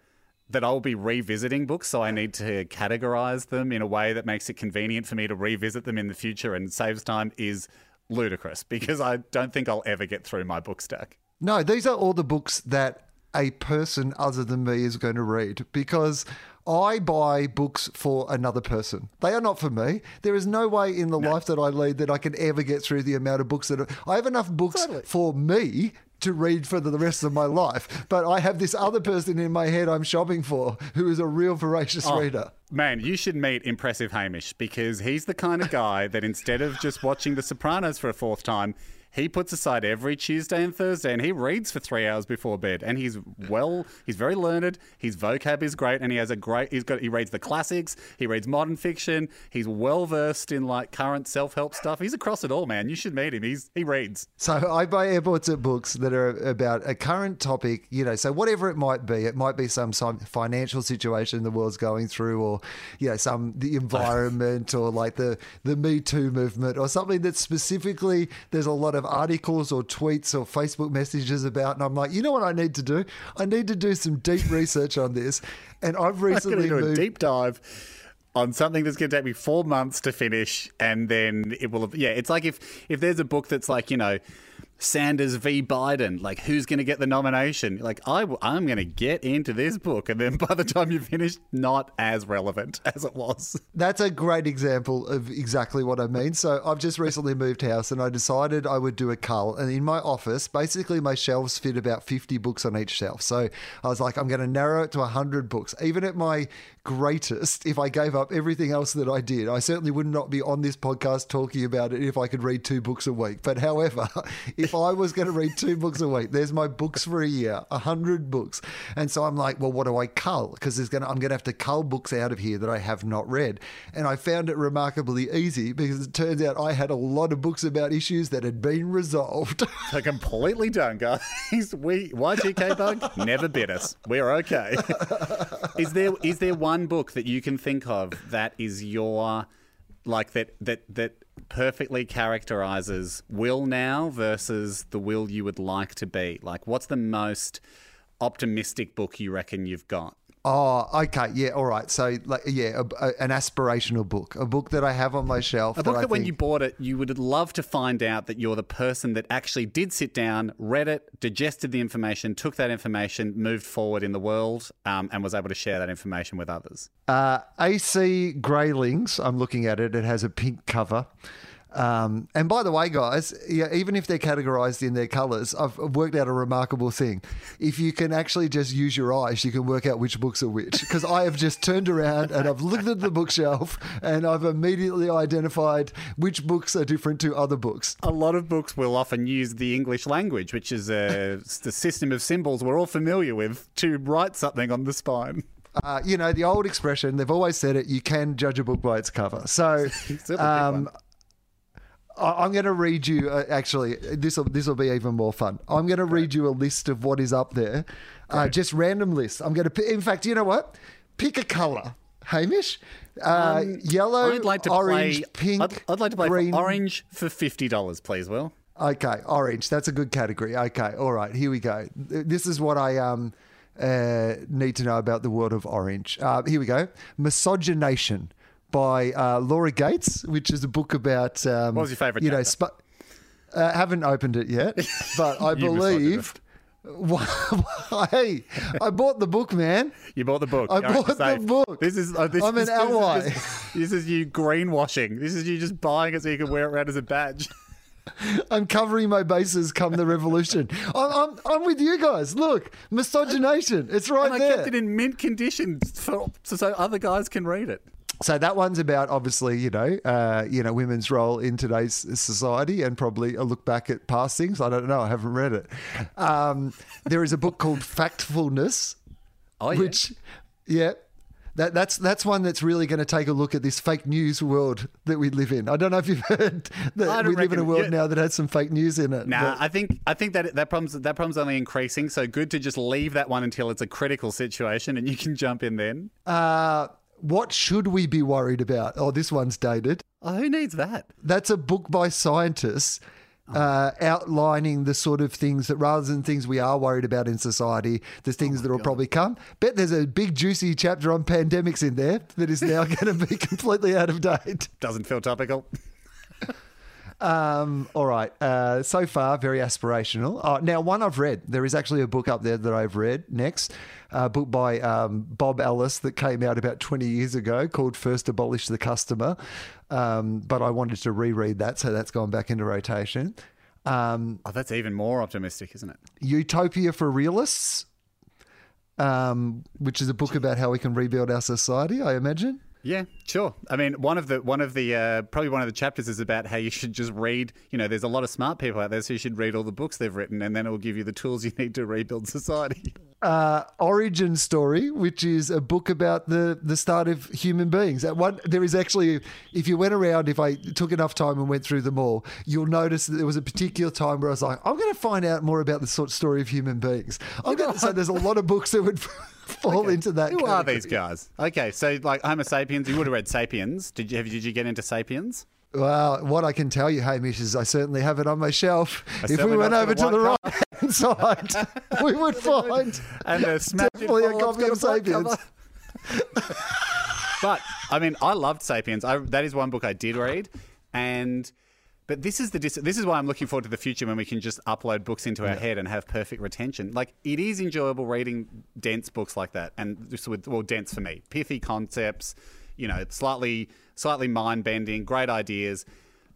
that I'll be revisiting books, so I need to categorize them in a way that makes it convenient for me to revisit them in the future and saves time is ludicrous because I don't think I'll ever get through my book stack. No, these are all the books that a person other than me is going to read because... I buy books for another person. They are not for me. There is no way in the no. life that I lead that I can ever get through the amount of books that are, I have enough books totally. for me to read for the rest of my life. But I have this other person in my head I'm shopping for who is a real voracious oh, reader. Man, you should meet Impressive Hamish because he's the kind of guy that instead of just watching The Sopranos for a fourth time, he puts aside every Tuesday and Thursday and he reads for three hours before bed. And he's well, he's very learned. His vocab is great and he has a great, he's got, he reads the classics. He reads modern fiction. He's well versed in like current self-help stuff. He's across it all, man. You should meet him. He's, he reads. So I buy airports of books that are about a current topic, you know, so whatever it might be, it might be some, some financial situation the world's going through or, you know, some, the environment or like the, the Me Too movement or something that specifically there's a lot of articles or tweets or Facebook messages about, and I'm like, you know what I need to do? I need to do some deep research on this. And I've recently I'm going to do moved... a deep dive on something that's going to take me four months to finish, and then it will. Have... Yeah, it's like if if there's a book that's like, you know, Sanders v. Biden, like, who's going to get the nomination? Like, I, I'm going to get into this book. And then by the time you finish, not as relevant as it was. That's a great example of exactly what I mean. So I've just recently moved house and I decided I would do a cull. And in my office, basically my shelves fit about fifty books on each shelf. So I was like, I'm going to narrow it to one hundred books. Even at my greatest, if I gave up everything else that I did, I certainly would not be on this podcast talking about it if I could read two books a week. But however, if I was going to read two books a week, there's my books for a year, one hundred books. And so I'm like, well, what do I cull? Because there's going to, I'm going to have to cull books out of here that I have not read. And I found it remarkably easy because it turns out I had a lot of books about issues that had been resolved. So completely done, guys. We, Y two K bug never bit us. We're okay. Is there is there one book that you can think of that is your, like, that that that perfectly characterizes Will now versus the Will you would like to be? Like, what's the most optimistic book you reckon you've got? Oh, okay. Yeah. All right. So, like, yeah, a, a, an aspirational book, a book that I have on my shelf. A book that, that I when think... you bought it, you would love to find out that you're the person that actually did sit down, read it, digested the information, took that information, moved forward in the world, um, and was able to share that information with others. Uh, A C Grayling's, I'm looking at it. It has a pink cover. Um, and by the way, guys, yeah, even if they're categorized in their colors, I've worked out a remarkable thing. If you can actually just use your eyes, you can work out which books are which, because I have just turned around and I've looked at the bookshelf and I've immediately identified which books are different to other books. A lot of books will often use the English language, which is a, the system of symbols we're all familiar with, to write something on the spine. Uh, you know, the old expression, they've always said it, you can judge a book by its cover. So, it's a um, big one. I'm going to read you, uh, actually, this will this will be even more fun. I'm going to read you a list of what is up there, uh, just random lists. I'm going to, in fact, you know what? Pick a colour, Hamish. Uh, um, yellow, I'd like to orange, play, pink, I'd, I'd like to play green. For orange for fifty dollars, please, Will. Okay, orange. That's a good category. Okay, all right, here we go. This is what I um uh, need to know about the world of orange. Uh, here we go. Misogynation by uh, Laura Gates, which is a book about... Um, what was your favourite you know, sp- uh, haven't opened it yet, but I believe... Hey, I bought the book, man. You bought the book. I All bought right, the book. This is, uh, this, I'm this, an this, ally. This, this, this is you greenwashing. This is you just buying it so you can wear it around as a badge. I'm covering my bases come the revolution. I'm, I'm I'm with you guys. Look, Misogynation. It's right and I there. I kept it in mint condition for, so other guys can read it. So that one's about, obviously, you know, uh, you know, women's role in today's society and probably a look back at past things. I don't know. I haven't read it. Um, there is a book called Factfulness, oh, yeah. which, yeah, that, that's that's one that's really going to take a look at this fake news world that we live in. I don't know if you've heard that we live in a world now that has some fake news in it. Nah, but... I think I think that that problem's that problem's only increasing. So good to just leave that one until it's a critical situation and you can jump in then. Uh What Should We Be Worried About? Oh, this one's dated. Oh, who needs that? That's a book by scientists uh, outlining the sort of things that rather than things we are worried about in society, there's things oh that will God. probably come. Bet there's a big juicy chapter on pandemics in there that is now going to be completely out of date. Doesn't feel topical. Um, all right. Uh, so far, very aspirational. Oh, now, one I've read. There is actually a book up there that I've read next, a book by um, Bob Ellis that came out about twenty years ago called First Abolish the Customer. Um, but I wanted to reread that, so that's gone back into rotation. Um, oh, that's even more optimistic, isn't it? Utopia for Realists, um, which is a book about how we can rebuild our society, I imagine. Yeah, sure. I mean, one of the one of the uh, probably one of the chapters is about how you should just read. You know, there's a lot of smart people out there, so you should read all the books they've written, and then it will give you the tools you need to rebuild society. Uh, Origin Story, which is a book about the, the start of human beings. That one, there is actually, if you went around, if I took enough time and went through them all, you'll notice that there was a particular time where I was like, I'm going to find out more about the sort of story of human beings. I'm going to say there's a lot of books that would fall okay. into that. Who category. Are these guys? Okay, so like I'm a Sapiens. You would have read Sapiens. Did you? Have, did you get into Sapiens? Well, what I can tell you, Hamish, is I certainly have it on my shelf. If we went over to the right-hand side, we would find and definitely a copy of Sapiens. But, I mean, I loved Sapiens. I, that is one book I did read. And But this is the dis this is why I'm looking forward to the future when we can just upload books into our yeah. head and have perfect retention. Like, it is enjoyable reading dense books like that, and just with, well, dense for me, pithy concepts, you know, slightly slightly mind bending, great ideas.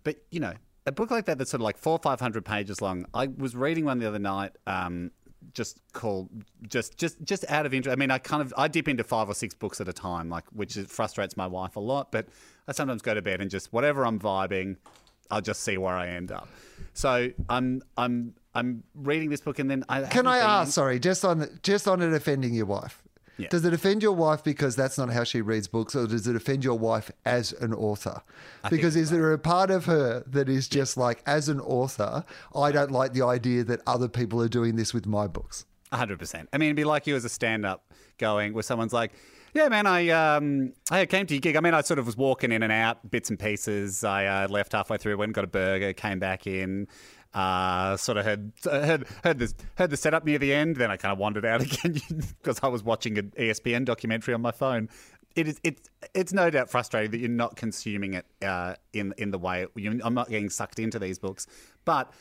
But you know, a book like that that's sort of like four or five hundred pages long. I was reading one the other night. Um, just call just just just out of interest. I mean, I kind of I dip into five or six books at a time, like, which is, frustrates my wife a lot, but I sometimes go to bed and just whatever I'm vibing, I'll just see where I end up. So I'm I'm I'm reading this book, and then I can I ask, sorry, just on the, just on it offending your wife. Yeah. Does it offend your wife because that's not how she reads books, or does it offend your wife as an author? I because is right. there a part of her that is just yeah. like, as an author, I don't like the idea that other people are doing this with my books? one hundred percent. I mean, it'd be like you as a stand-up going where someone's like, yeah, man, I um, I came to your gig. I mean, I sort of was walking in and out, bits and pieces. I uh, left halfway through, went and got a burger, came back in. Uh, sort of heard heard heard the heard the setup near the end. Then I kind of wandered out again because I was watching an E S P N documentary on my phone. It is it's it's no doubt frustrating that you're not consuming it uh, in in the way. You're, I'm not getting sucked into these books, but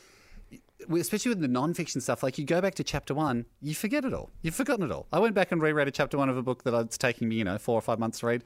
especially with the non-fiction stuff, like you go back to chapter one, you forget it all. You've forgotten it all. I went back and reread a chapter one of a book that it's taking me you know four or five months to read.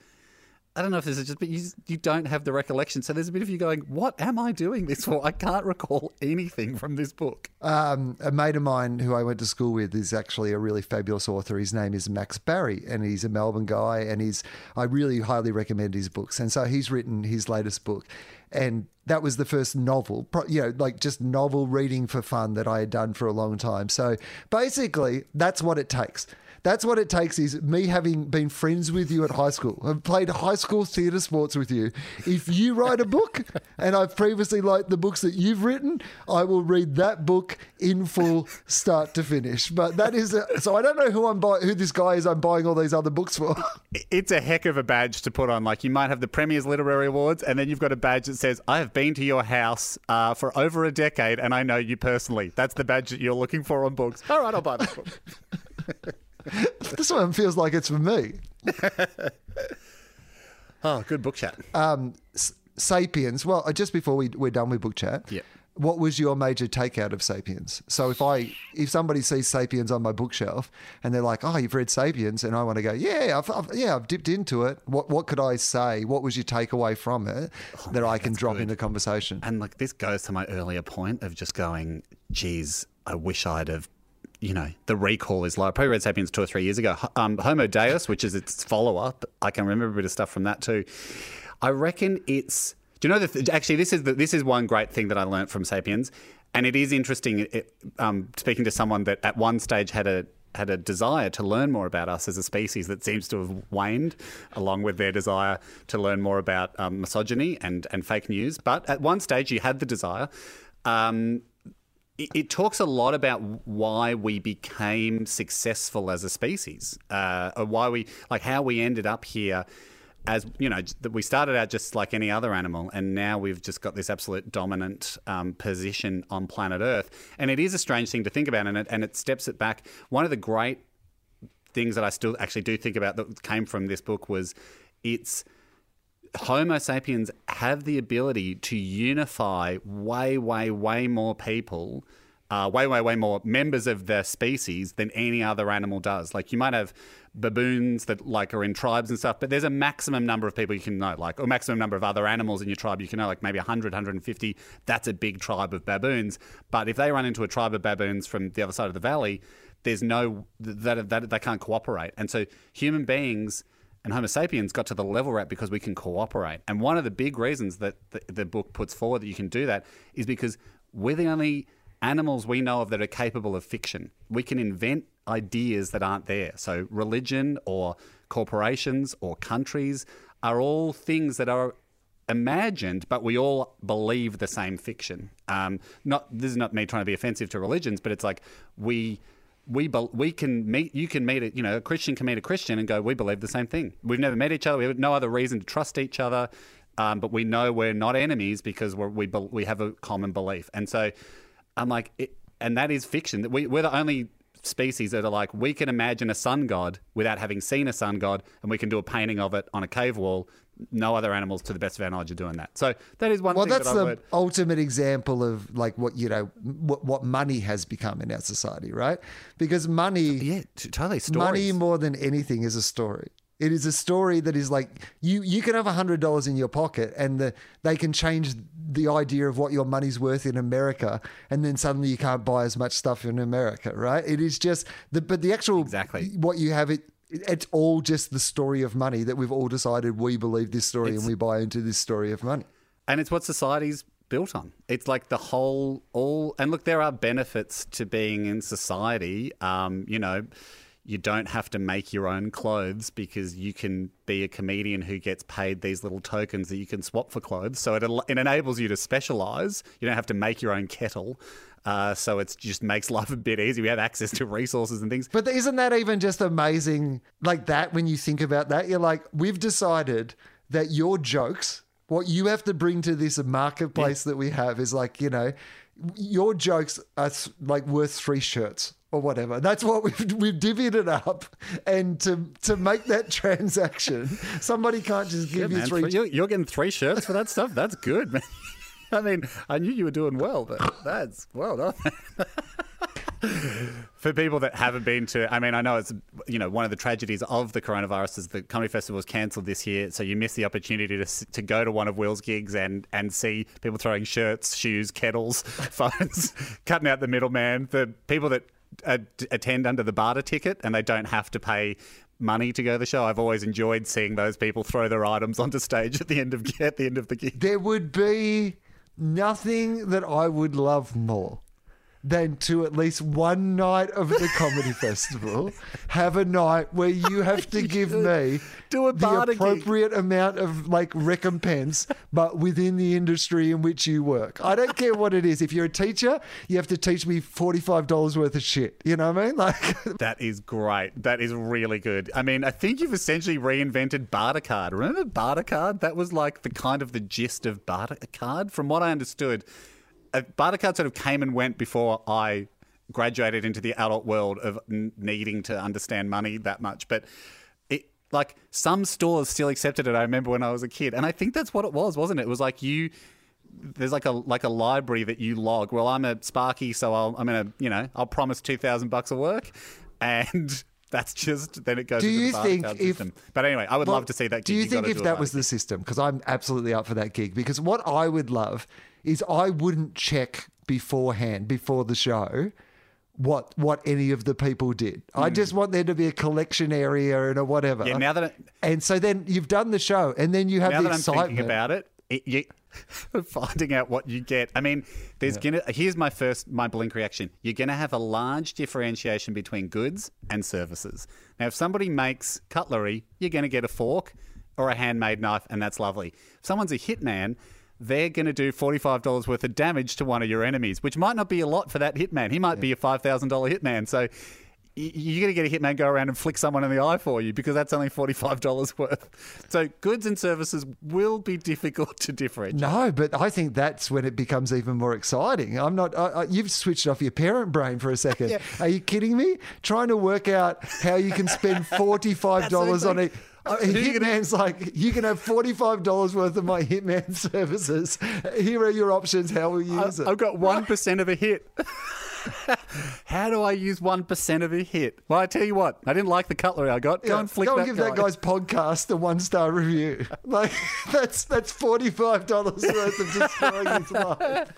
I don't know if this is just, but you, you don't have the recollection. So there's a bit of you going, what am I doing this for? I can't recall anything from this book. Um, a mate of mine who I went to school with is actually a really fabulous author. His name is Max Barry, and he's a Melbourne guy, and he's I really highly recommend his books. And so he's written his latest book, and that was the first novel, you know, like just novel reading for fun that I had done for a long time. So basically that's what it takes. That's what it takes is me having been friends with you at high school. I've played high school theatre sports with you. If you write a book and I've previously liked the books that you've written, I will read that book in full start to finish. But that is – so I don't know who I'm buy, who this guy is I'm buying all these other books for. It's a heck of a badge to put on. Like, you might have the Premier's Literary Awards, and then you've got a badge that says, I have been to your house uh, for over a decade and I know you personally. That's the badge that you're looking for on books. All right, I'll buy that book. This one feels like it's for me. Oh, good book chat. Um, Sapiens. Well, just before we, we're done with book chat, yeah. What was your major takeout of Sapiens? So if I if somebody sees Sapiens on my bookshelf and they're like, oh, you've read Sapiens, and I want to go, yeah, I've, I've, yeah, I've dipped into it. What what could I say? What was your takeaway from it oh, that man, I can drop good. into conversation? And like, this goes to my earlier point of just going, geez, I wish I'd have You know, the recall is low. I probably read Sapiens two or three years ago. Um, Homo Deus, which is its follow-up, I can remember a bit of stuff from that too. I reckon it's. Do you know that th actually this is the, this is one great thing that I learned from Sapiens, and it is interesting. It, um, speaking to someone that at one stage had a had a desire to learn more about us as a species that seems to have waned, along with their desire to learn more about um, misogyny and and fake news. But at one stage, you had the desire. Um, It talks a lot about why we became successful as a species, uh, or why we, like, how we ended up here. As you know, we started out just like any other animal, and now we've just got this absolute dominant um, position on planet Earth. And it is a strange thing to think about, and it and it steps it back. One of the great things that I still actually do think about that came from this book was it's. Homo sapiens have the ability to unify way, way, way more people, uh, way, way, way more members of their species than any other animal does. Like, you might have baboons that like are in tribes and stuff, but there's a maximum number of people you can know, like, or maximum number of other animals in your tribe you can know, like maybe a hundred, a hundred and fifty. That's a big tribe of baboons. But if they run into a tribe of baboons from the other side of the valley, there's no that, that they can't cooperate. And so human beings and Homo sapiens got to the level we're at because we can cooperate. And one of the big reasons that the, the book puts forward that you can do that is because we're the only animals we know of that are capable of fiction. We can invent ideas that aren't there. So religion or corporations or countries are all things that are imagined, but we all believe the same fiction. Um, not this is not me trying to be offensive to religions, but it's like we... We we can meet, you can meet, a, you know, a Christian can meet a Christian and go, we believe the same thing. We've never met each other. We have no other reason to trust each other. Um, but we know we're not enemies because we're, we we have a common belief. And so I'm like, it, and that is fiction. We, we're the only species that are like, we can imagine a sun god without having seen a sun god, and we can do a painting of it on a cave wall. no other animals, to the best of our knowledge, are doing that. So that is one well, thing that's that the would... ultimate example of like what, you know, what, what money has become in our society, right? Because money, yeah, totally. Stories. Money more than anything is a story. It is a story that is like, you, you can have one hundred dollars in your pocket and the, they can change the idea of what your money's worth in America, and then suddenly you can't buy as much stuff in America, right? It is just, the, but the actual, exactly. what you have, it it's all just the story of money that we've all decided we believe this story it's, and we buy into this story of money. And it's what society's built on. It's like the whole, all, and look, there are benefits to being in society, um, you know, you don't have to make your own clothes because you can be a comedian who gets paid these little tokens that you can swap for clothes. So it, it enables you to specialize. You don't have to make your own kettle. Uh, so it just makes life a bit easier. We have access to resources and things. But isn't that even just amazing? Like that, when you think about that, you're like, we've decided that your jokes, what you have to bring to this marketplace yeah. that we have is like, you know, your jokes are like worth three shirts. Or whatever. That's what we've we've divvied it up, and to to make that transaction, somebody can't just give yeah, you man, three. You're, you're getting three shirts for that stuff. That's good, man. I mean, I knew you were doing well, but that's well done. For people that haven't been to, I mean, I know it's you know one of the tragedies of the coronavirus is the comedy festival was cancelled this year, so you miss the opportunity to to go to one of Will's gigs and and see people throwing shirts, shoes, kettles, phones, cutting out the middleman. The people that attend under the barter ticket and they don't have to pay money to go to the show. I've always enjoyed seeing those people throw their items onto stage at the end of at the end of the gig. There would be nothing that I would love more than to at least one night of the comedy festival have a night where you have to give me Do a the appropriate gig. amount of like recompense, but within the industry in which you work. I don't care what it is. If you're a teacher, you have to teach me forty-five dollars worth of shit. You know what I mean? Like that is great. That is really good. I mean, I think you've essentially reinvented barter card. Remember barter card? That was like the kind of the gist of barter card, from what I understood. Barter card sort of came and went before I graduated into the adult world of needing to understand money that much. But it, like, some stores still accepted it. I remember when I was a kid, and I think that's what it was, wasn't it? It was like you. There's like a like a library that you log. Well, I'm a Sparky, so I'll, I'm gonna you know I'll promise two thousand bucks of work, and that's just then it goes. Do into you the think if, system. But anyway, I would well, love to see that. Gig. Do you, you think if that was gig. the system? Because I'm absolutely up for that gig. Because what I would love. Is I wouldn't check beforehand, before the show, what what any of the people did. Mm. I just want there to be a collection area and a whatever. Yeah, now that it, and so then you've done the show, and then you have now the that excitement. I'm thinking about it, it you, finding out what you get. I mean, there's yeah. gonna. Here's my first my blink reaction. You're gonna have a large differentiation between goods and services. Now, if somebody makes cutlery, you're gonna get a fork or a handmade knife, and that's lovely. If someone's a hitman. They're going to do forty-five dollars worth of damage to one of your enemies, which might not be a lot for that hitman. He might yeah. be a five thousand dollars hitman. So you're going to get a hitman go around and flick someone in the eye for you because that's only forty-five dollars worth. So goods and services will be difficult to differentiate. No, but I think that's when it becomes even more exciting. I'm not. I, I, you've switched off your parent brain for a second. yeah. Are you kidding me? Trying to work out how you can spend forty-five dollars on it. A hitman's like, you can have forty-five dollars worth of my hitman services. Here are your options. How will you use it? I've got one percent of a hit. How do I use one percent of a hit? Well, I tell you what, I didn't like the cutlery I got. Go yeah, and flick go that Go give guy. that guy's podcast a one-star review. Like, that's that's forty-five dollars worth of destroying his life.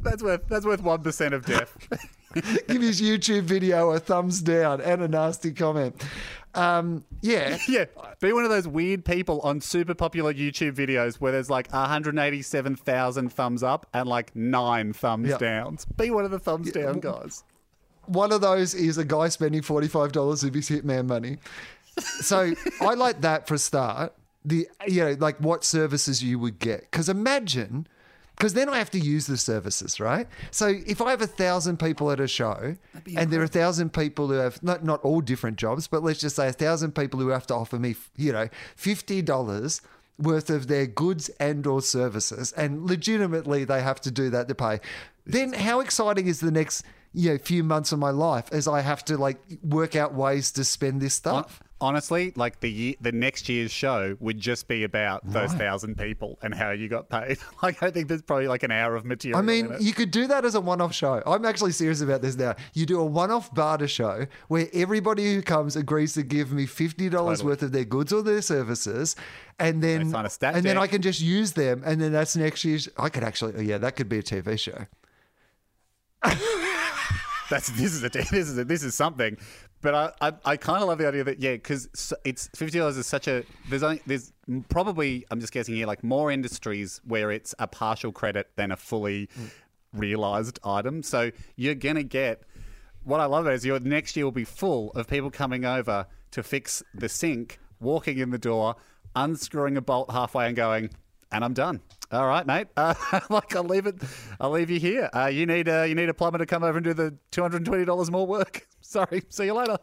That's worth, that's worth one percent of death. Give his YouTube video a thumbs down and a nasty comment. Um, yeah. Yeah. Be one of those weird people on super popular YouTube videos where there's like one hundred eighty-seven thousand thumbs up and like nine thumbs yep. downs. Be one of the thumbs yeah. down guys. One of those is a guy spending forty-five dollars of his hitman money. So I like that for a start. The, you know, like what services you would get. Because imagine, because then I have to use the services, right? So if I have a thousand people at a show and there are a thousand people who have, not, not all different jobs, but let's just say a thousand people who have to offer me, you know, fifty dollars worth of their goods and or services, and legitimately they have to do that to pay, then how exciting is the next, you know, few months of my life as I have to like work out ways to spend this stuff? honestly, like the year, the next year's show would just be about right. those thousand people and how you got paid. Like, I think there's probably like an hour of material. I mean, in it. You could do that as a one-off show. I'm actually serious about this now. You do a one-off barter show where everybody who comes agrees to give me fifty dollars totally. worth of their goods or their services, and then and deck. then I can just use them, and then that's next year's. I could actually, oh yeah, that could be a T V show. That's this is a this is a, this is something. But I I, I kind of love the idea that, yeah, because it's fifty dollars is such a there's only, there's probably, I'm just guessing here, like more industries where it's a partial credit than a fully mm. realized item. So you're gonna get, what I love is your next year will be full of people coming over to fix the sink, walking in the door, unscrewing a bolt halfway and going, and I'm done. All right, mate. Uh, like I'll leave it. I'll leave you here. Uh, you need a you need a plumber to come over and do the two hundred and twenty dollars more work. Sorry. See you later.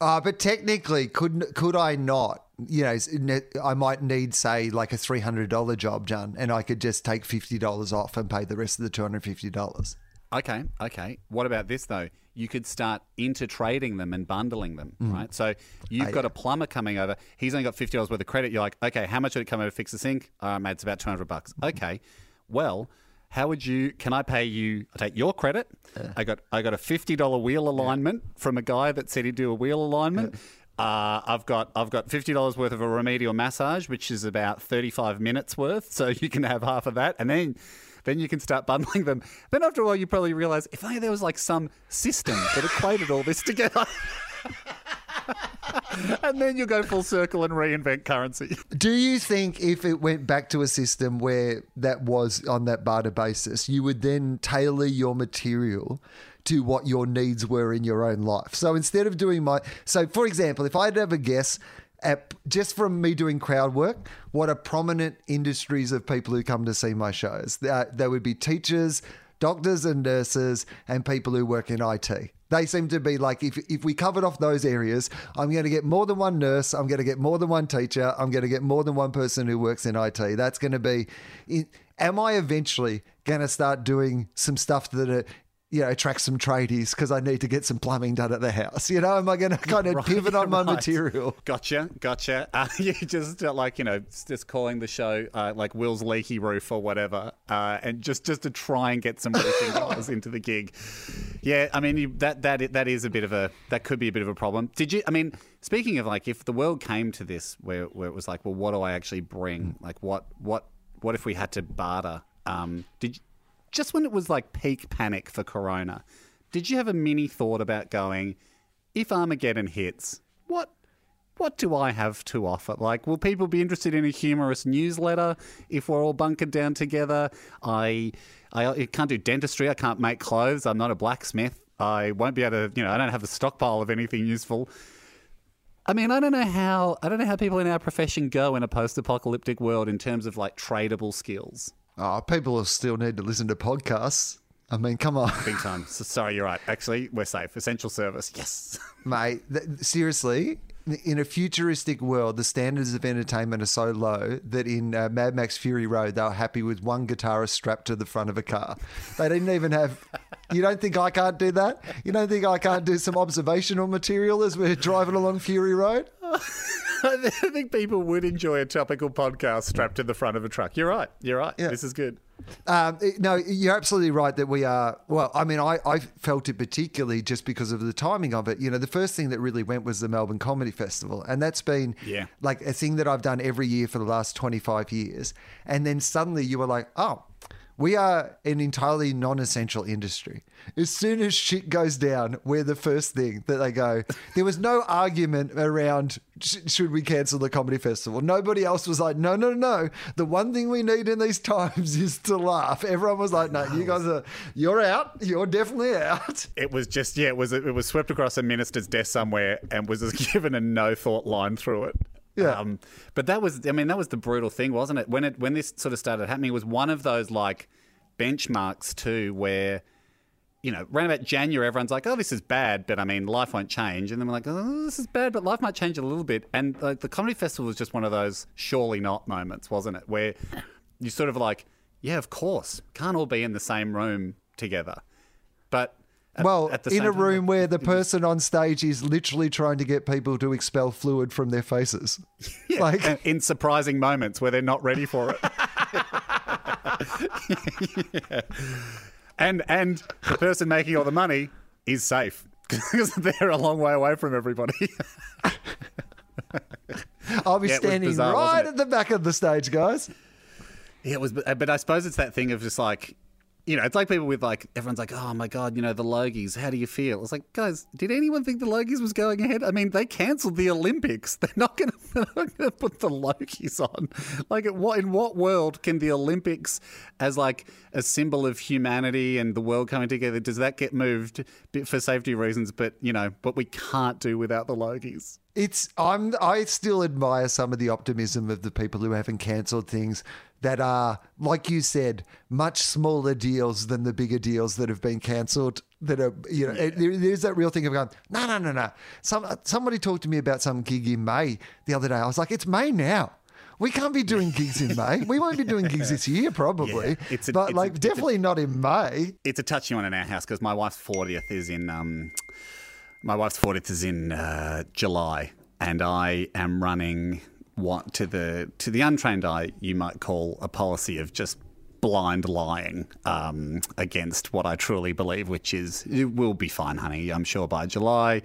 Uh, but technically, could could I not? You know, I might need, say, like a three hundred dollar job done, and I could just take fifty dollars off and pay the rest of the two hundred fifty dollars. Okay. Okay. What about this though? You could start intertrading them and bundling them, mm. right? So you've oh, got yeah. a plumber coming over. He's only got fifty dollars worth of credit. You're like, okay, how much would it come over to fix the sink? All right, mate, it's about two hundred bucks. Okay, well, how would you, can I pay you, I'll take your credit. Yeah. I got I got a fifty dollar wheel alignment yeah. from a guy that said he'd do a wheel alignment. Yeah. Uh, I've got I've got fifty dollars worth of a remedial massage, which is about thirty-five minutes worth. So you can have half of that. And then... then you can start bundling them. Then after a while, you probably realise, if only there was like some system that equated all this together. And then you'll go full circle and reinvent currency. Do you think if it went back to a system where that was on that barter basis, you would then tailor your material to what your needs were in your own life? So instead of doing my... So, for example, if I had to have a guess... At, just from me doing crowd work, what are prominent industries of people who come to see my shows? They, they would be teachers, doctors and nurses, and people who work in I T. They seem to be like, if if we covered off those areas, I'm going to get more than one nurse, I'm going to get more than one teacher, I'm going to get more than one person who works in I T. That's going to be, am I eventually going to start doing some stuff that are, you know, attract some tradies because I need to get some plumbing done at the house. You know, am I going to kind of right, pivot on right. my material? Gotcha, gotcha. Uh, you just uh, like, you know, just calling the show uh, like Will's Leaky Roof or whatever, uh, and just, just to try and get some roofing dollars into the gig. Yeah, I mean, you, that that that is a bit of a, that could be a bit of a problem. Did you, I mean, speaking of like, if the world came to this where, where it was like, well, what do I actually bring? Like what, what, what if we had to barter? Um, did you, Just when it was like peak panic for Corona, did you have a mini thought about going, if Armageddon hits, what what do I have to offer? Like, will people be interested in a humorous newsletter if we're all bunkered down together? I, I, I can't do dentistry. I can't make clothes. I'm not a blacksmith. I won't be able to, you know, I don't have a stockpile of anything useful. I mean, I don't know how I don't know how people in our profession go in a post-apocalyptic world in terms of like tradable skills. Oh, people will still need to listen to podcasts. I mean, come on. Big time. So, sorry, you're right. Actually, we're safe. Essential service. Yes. Mate, th- seriously, in a futuristic world, the standards of entertainment are so low that in uh, Mad Max Fury Road, they were happy with one guitarist strapped to the front of a car. They didn't even have... You don't think I can't do that? You don't think I can't do some observational material as we're driving along Fury Road? I think people would enjoy a topical podcast strapped to the front of a truck. You're right. You're right. Yeah. This is good. Um, no, you're absolutely right that we are. Well, I mean, I, I felt it particularly just because of the timing of it. You know, the first thing that really went was the Melbourne Comedy Festival. And that's been yeah. like a thing that I've done every year for the last twenty-five years. And then suddenly you were like, oh, we are an entirely non-essential industry. As soon as shit goes down, we're the first thing that they go. There was no argument around sh- should we cancel the comedy festival. Nobody else was like, no, no, no. The one thing we need in these times is to laugh. Everyone was like, no, you guys are, you're out. You're definitely out. It was just, yeah, it was it was swept across a minister's desk somewhere and was given a no-thought line through it. Yeah. Um, but that was, I mean, that was the brutal thing, wasn't it? When it when this sort of started happening, it was one of those like benchmarks too where, you know, around about January, everyone's like, oh, this is bad, but I mean, life won't change. And then we're like, oh, this is bad, but life might change a little bit. And like the comedy festival was just one of those surely not moments, wasn't it? Where you sort of like, yeah, of course, can't all be in the same room together. But At, well, at the in a room where the person on stage is literally trying to get people to expel fluid from their faces. Yeah, like in surprising moments where they're not ready for it. Yeah. And and the person making all the money is safe because they're a long way away from everybody. I'll be yeah, standing bizarre, right at the back of the stage, guys. Yeah, it was, but I suppose it's that thing of just like, you know, it's like people with like, everyone's like, oh my God, you know, the Logies, how do you feel? It's like, guys, did anyone think the Logies was going ahead? I mean, they cancelled the Olympics. They're not going to put the Logies on. Like, at what, in what world can the Olympics, as like a symbol of humanity and the world coming together, does that get moved for safety reasons? But, you know, but we can't do without the Logies. It's I'm I still admire some of the optimism of the people who haven't cancelled things that are, like you said, much smaller deals than the bigger deals that have been cancelled. That are, you know, yeah. there, there's that real thing of going, no, no, no, no. Some somebody talked to me about some gig in May the other day. I was like, it's May now. We can't be doing gigs in May. We won't be doing gigs this year, probably. Yeah. It's a, but it's like, a, definitely a, not in May. It's a touchy one in our house because my wife's fortieth is in. Um... My wife's fortieth is in uh, July, and I am running what to the to the untrained eye you might call a policy of just blind lying um, against what I truly believe, which is it will be fine, honey. I'm sure by July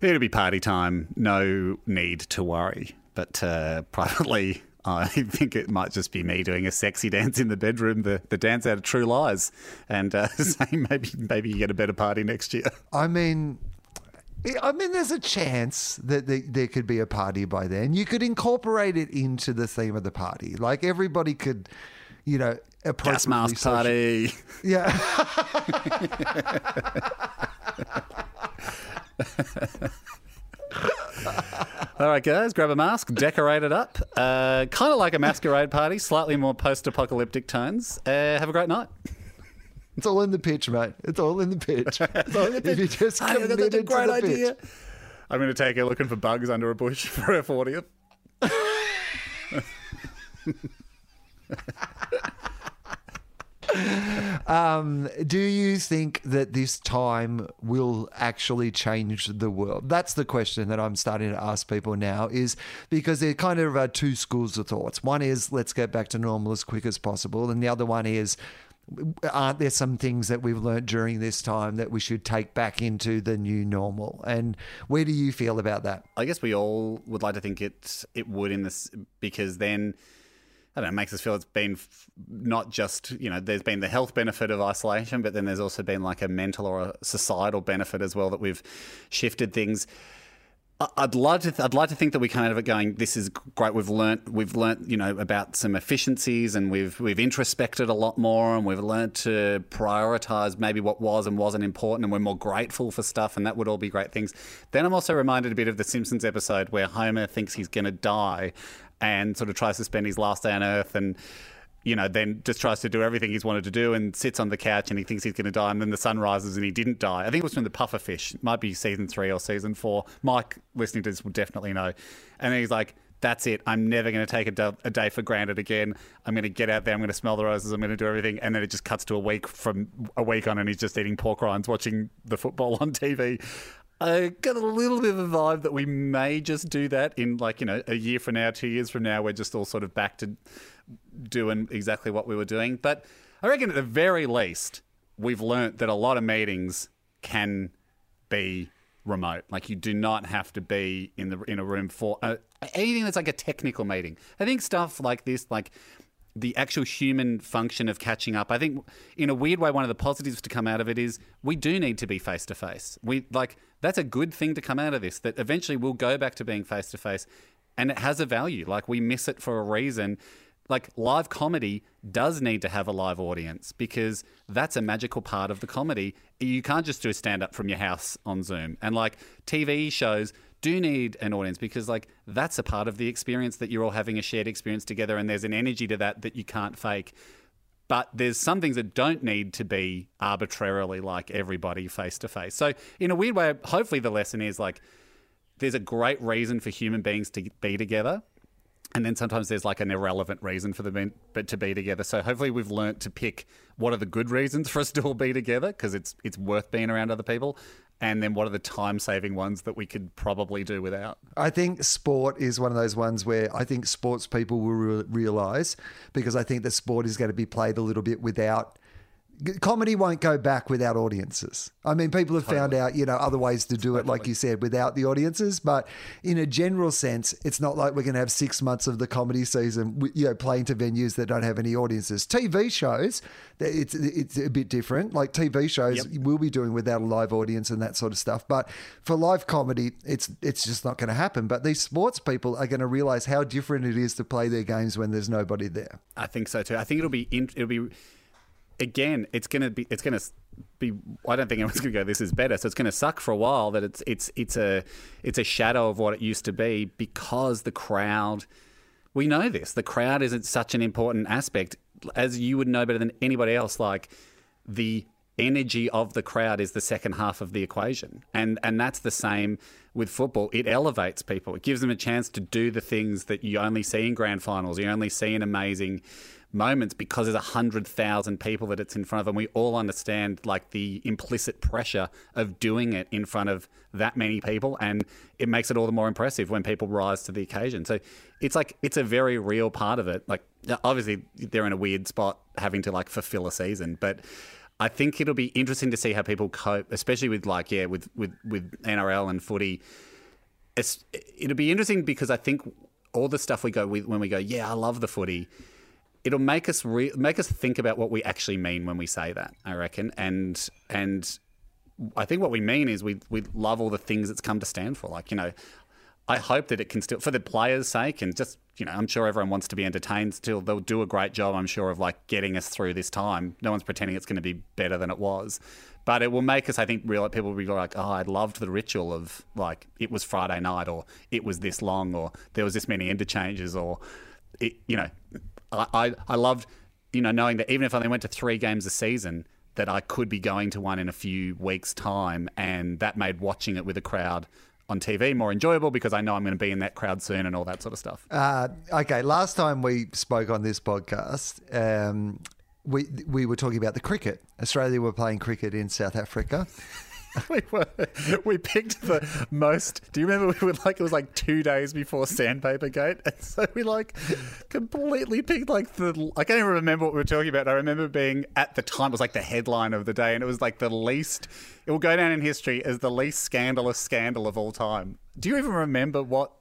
it'll be party time. No need to worry. But uh, privately, I think it might just be me doing a sexy dance in the bedroom, the, the dance out of true lies, and uh, saying maybe maybe you get a better party next year. I mean, I mean, there's a chance that there could be a party by then. You could incorporate it into the theme of the party. Like everybody could, you know, gas mask social- party. Yeah. All right, guys, grab a mask, decorate it up. Uh, kind of like a masquerade party, slightly more post-apocalyptic tones. Uh, have a great night. It's all in the pitch, mate. It's all in the pitch. It's all in the pitch. If you just committed to the pitch. I think that's a great idea. I'm going to take her looking for bugs under a bush for her fortieth. Um, do you think that this time will actually change the world? That's the question that I'm starting to ask people now, is because there kind of are two schools of thoughts. One is let's get back to normal as quick as possible, and the other one is aren't there some things that we've learned during this time that we should take back into the new normal? And where do you feel about that? I guess we all would like to think it it would in this, because then I don't know, it makes us feel it's been not just, you know, there's been the health benefit of isolation, but then there's also been like a mental or a societal benefit as well, that we've shifted things. I'd love to. Th- I'd like to think that we come out of it going, this is great. We've learnt. We've learnt. You know, about some efficiencies, and we've we've introspected a lot more, and we've learnt to prioritise maybe what was and wasn't important, and we're more grateful for stuff, and that would all be great things. Then I'm also reminded a bit of the Simpsons episode where Homer thinks he's going to die, and sort of tries to spend his last day on Earth, and you know, then just tries to do everything he's wanted to do and sits on the couch and he thinks he's going to die, and then the sun rises and he didn't die. I think it was from the pufferfish. It might be season three or season four. Mike, listening to this, will definitely know. And then he's like, that's it. I'm never going to take a, do- a day for granted again. I'm going to get out there. I'm going to smell the roses. I'm going to do everything. And then it just cuts to a week from a week on, and he's just eating pork rinds, watching the football on T V. I got a little bit of a vibe that we may just do that in, like, you know, a year from now, two years from now, we're just all sort of back to doing exactly what we were doing. But I reckon at the very least, we've learnt that a lot of meetings can be remote. Like, you do not have to be in the in a room for uh, anything that's like a technical meeting. I think stuff like this, like the actual human function of catching up, I think in a weird way, one of the positives to come out of it is we do need to be face-to-face. We like that's a good thing to come out of this, that eventually we'll go back to being face-to-face, and it has a value. Like, we miss it for a reason. Like, live comedy does need to have a live audience, because that's a magical part of the comedy. You can't just do a stand-up from your house on Zoom. And, like, T V shows do need an audience, because, like, that's a part of the experience, that you're all having a shared experience together, and there's an energy to that that you can't fake. But there's some things that don't need to be arbitrarily like everybody face-to-face. So in a weird way, hopefully the lesson is, like, there's a great reason for human beings to be together. And then sometimes there's like an irrelevant reason for them to be together. So hopefully we've learnt to pick what are the good reasons for us to all be together, because it's it's worth being around other people. And then what are the time-saving ones that we could probably do without? I think sport is one of those ones where I think sports people will re- realise, because I think that sport is going to be played a little bit without – comedy won't go back without audiences. I mean, people have totally. found out, you know, other ways to do totally. it, like you said, without the audiences. But in a general sense, it's not like we're going to have six months of the comedy season, you know, playing to venues that don't have any audiences. T V shows, it's it's a bit different. Like T V shows, yep. we'll be doing without a live audience and that sort of stuff. But for live comedy, it's it's just not going to happen. But these sports people are going to realise how different it is to play their games when there's nobody there. I think so too. I think it'll be in, it'll be. Again, it's gonna be. It's gonna be. I don't think anyone's gonna go, this is better. So it's gonna suck for a while that it's it's it's a it's a shadow of what it used to be, because the crowd. We know this. The crowd isn't such an important aspect, as you would know better than anybody else. Like, the energy of the crowd is the second half of the equation, and and that's the same with football. It elevates people. It gives them a chance to do the things that you only see in grand finals. You only see in amazing moments, because there's one hundred thousand people that it's in front of, and we all understand like the implicit pressure of doing it in front of that many people, and it makes it all the more impressive when people rise to the occasion. So it's like, it's a very real part of it. Like, obviously they're in a weird spot having to like fulfill a season, but I think it'll be interesting to see how people cope, especially with like, yeah, with, with, with N R L and footy. It's, it'll be interesting, because I think all the stuff we go with when we go, yeah, I love the footy, it'll make us re- make us think about what we actually mean when we say that, I reckon. And and I think what we mean is we we love all the things it's come to stand for. Like, you know, I hope that it can still, for the players' sake, and just, you know, I'm sure everyone wants to be entertained still. They'll do a great job, I'm sure, of like getting us through this time. No one's pretending it's going to be better than it was. But it will make us, I think, real, people will be like, oh, I loved the ritual of like, it was Friday night, or it was this long, or there was this many interchanges, or, it, you know... I, I loved, you know, knowing that even if I only went to three games a season, that I could be going to one in a few weeks' time, and that made watching it with a crowd on T V more enjoyable, because I know I'm going to be in that crowd soon and all that sort of stuff. Uh, okay, last time we spoke on this podcast, um, we we were talking about the cricket. Australia were playing cricket in South Africa. We were, we picked the most, do you remember we were like, it was like two days before Sandpaper Gate, and so we like completely picked like the, I can't even remember what we were talking about. I remember being, at the time, it was like the headline of the day, and it was like the least, it will go down in history as the least scandalous scandal of all time. Do you even remember what?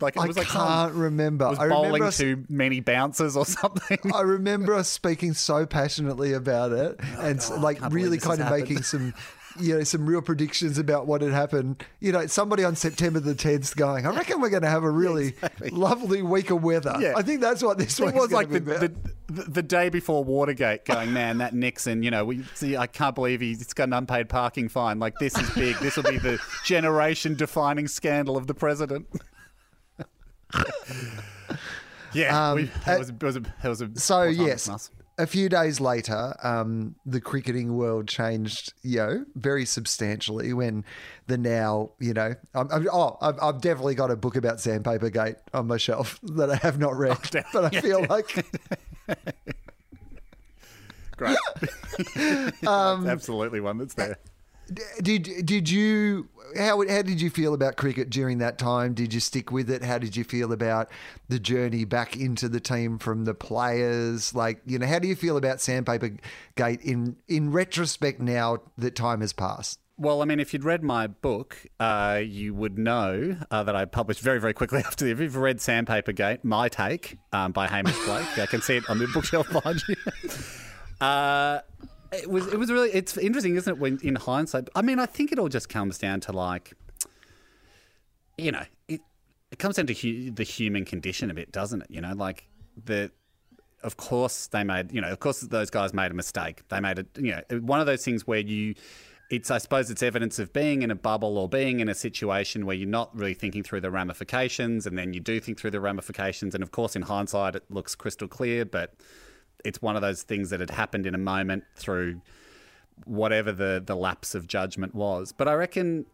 Like, it was, I like can't some, remember. Was I bowling remember us, too many bounces or something. I remember us speaking so passionately about it, oh, and oh, like really kind of happened. making some, you know, some real predictions about what had happened. You know, somebody on September the tenth going, I reckon we're going to have a really exactly. lovely week of weather. Yeah. I think that's what this week's going like to be about. It was like the the day before Watergate, going, man, that Nixon, you know, we see, I can't believe he's got an unpaid parking fine. Like, this is big. This will be the generation-defining scandal of the president. Yeah, um, we, it, was, it, was a, it was a so yes. A few days later, um, the cricketing world changed, you know, very substantially when the now, you know, I'm, I'm, oh, I've, I've definitely got a book about Sandpaper Gate on my shelf that I have not read, oh, but I feel like. Great. um, that's absolutely one that's there. Did did you how how did you feel about cricket during that time? Did you stick with it? How did you feel about the journey back into the team from the players? Like, you know, how do you feel about Sandpaper Gate in in retrospect now that time has passed? Well, I mean, if you'd read my book, uh, you would know uh, that I published very, very quickly after. The, if you've read Sandpaper Gate, My Take um, by Hamish Blake, I can see it on the bookshelf behind you. Uh, It was. It was really. It's interesting, isn't it? When in hindsight, I mean, I think it all just comes down to like, you know, it, it comes down to hu- the human condition a bit, doesn't it? You know, like the. Of course, they made. You know, of course, those guys made a mistake. They made a. You know, one of those things where you. It's. I suppose it's evidence of being in a bubble or being in a situation where you're not really thinking through the ramifications, and then you do think through the ramifications, and of course, in hindsight, it looks crystal clear, but. It's one of those things that had happened in a moment through whatever the, the lapse of judgment was. But I reckon,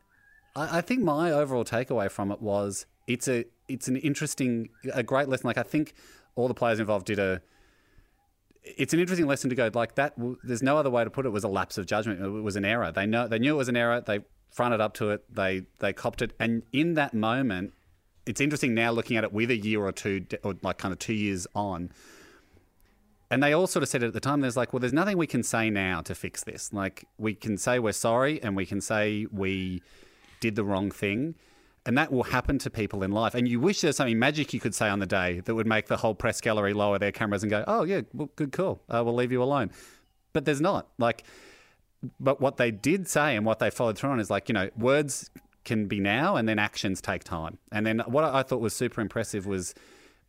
I, I think my overall takeaway from it was it's a it's an interesting, a great lesson. Like I think all the players involved did a, it's an interesting lesson to go like that. There's no other way to put it. It was a lapse of judgment. It was an error. They know, they knew it was an error. They fronted up to it. They, they copped it. And in that moment, it's interesting now looking at it with a year or two, or like kind of two years on. And they all sort of said it at the time. There's like, well, there's nothing we can say now to fix this. Like we can say we're sorry and we can say we did the wrong thing. And that will happen to people in life. And you wish there's something magic you could say on the day that would make the whole press gallery lower their cameras and go, oh, yeah, well, good call. Uh, we'll leave you alone. But there's not. Like, but what they did say and what they followed through on is like, you know, words can be now and then actions take time. And then what I thought was super impressive was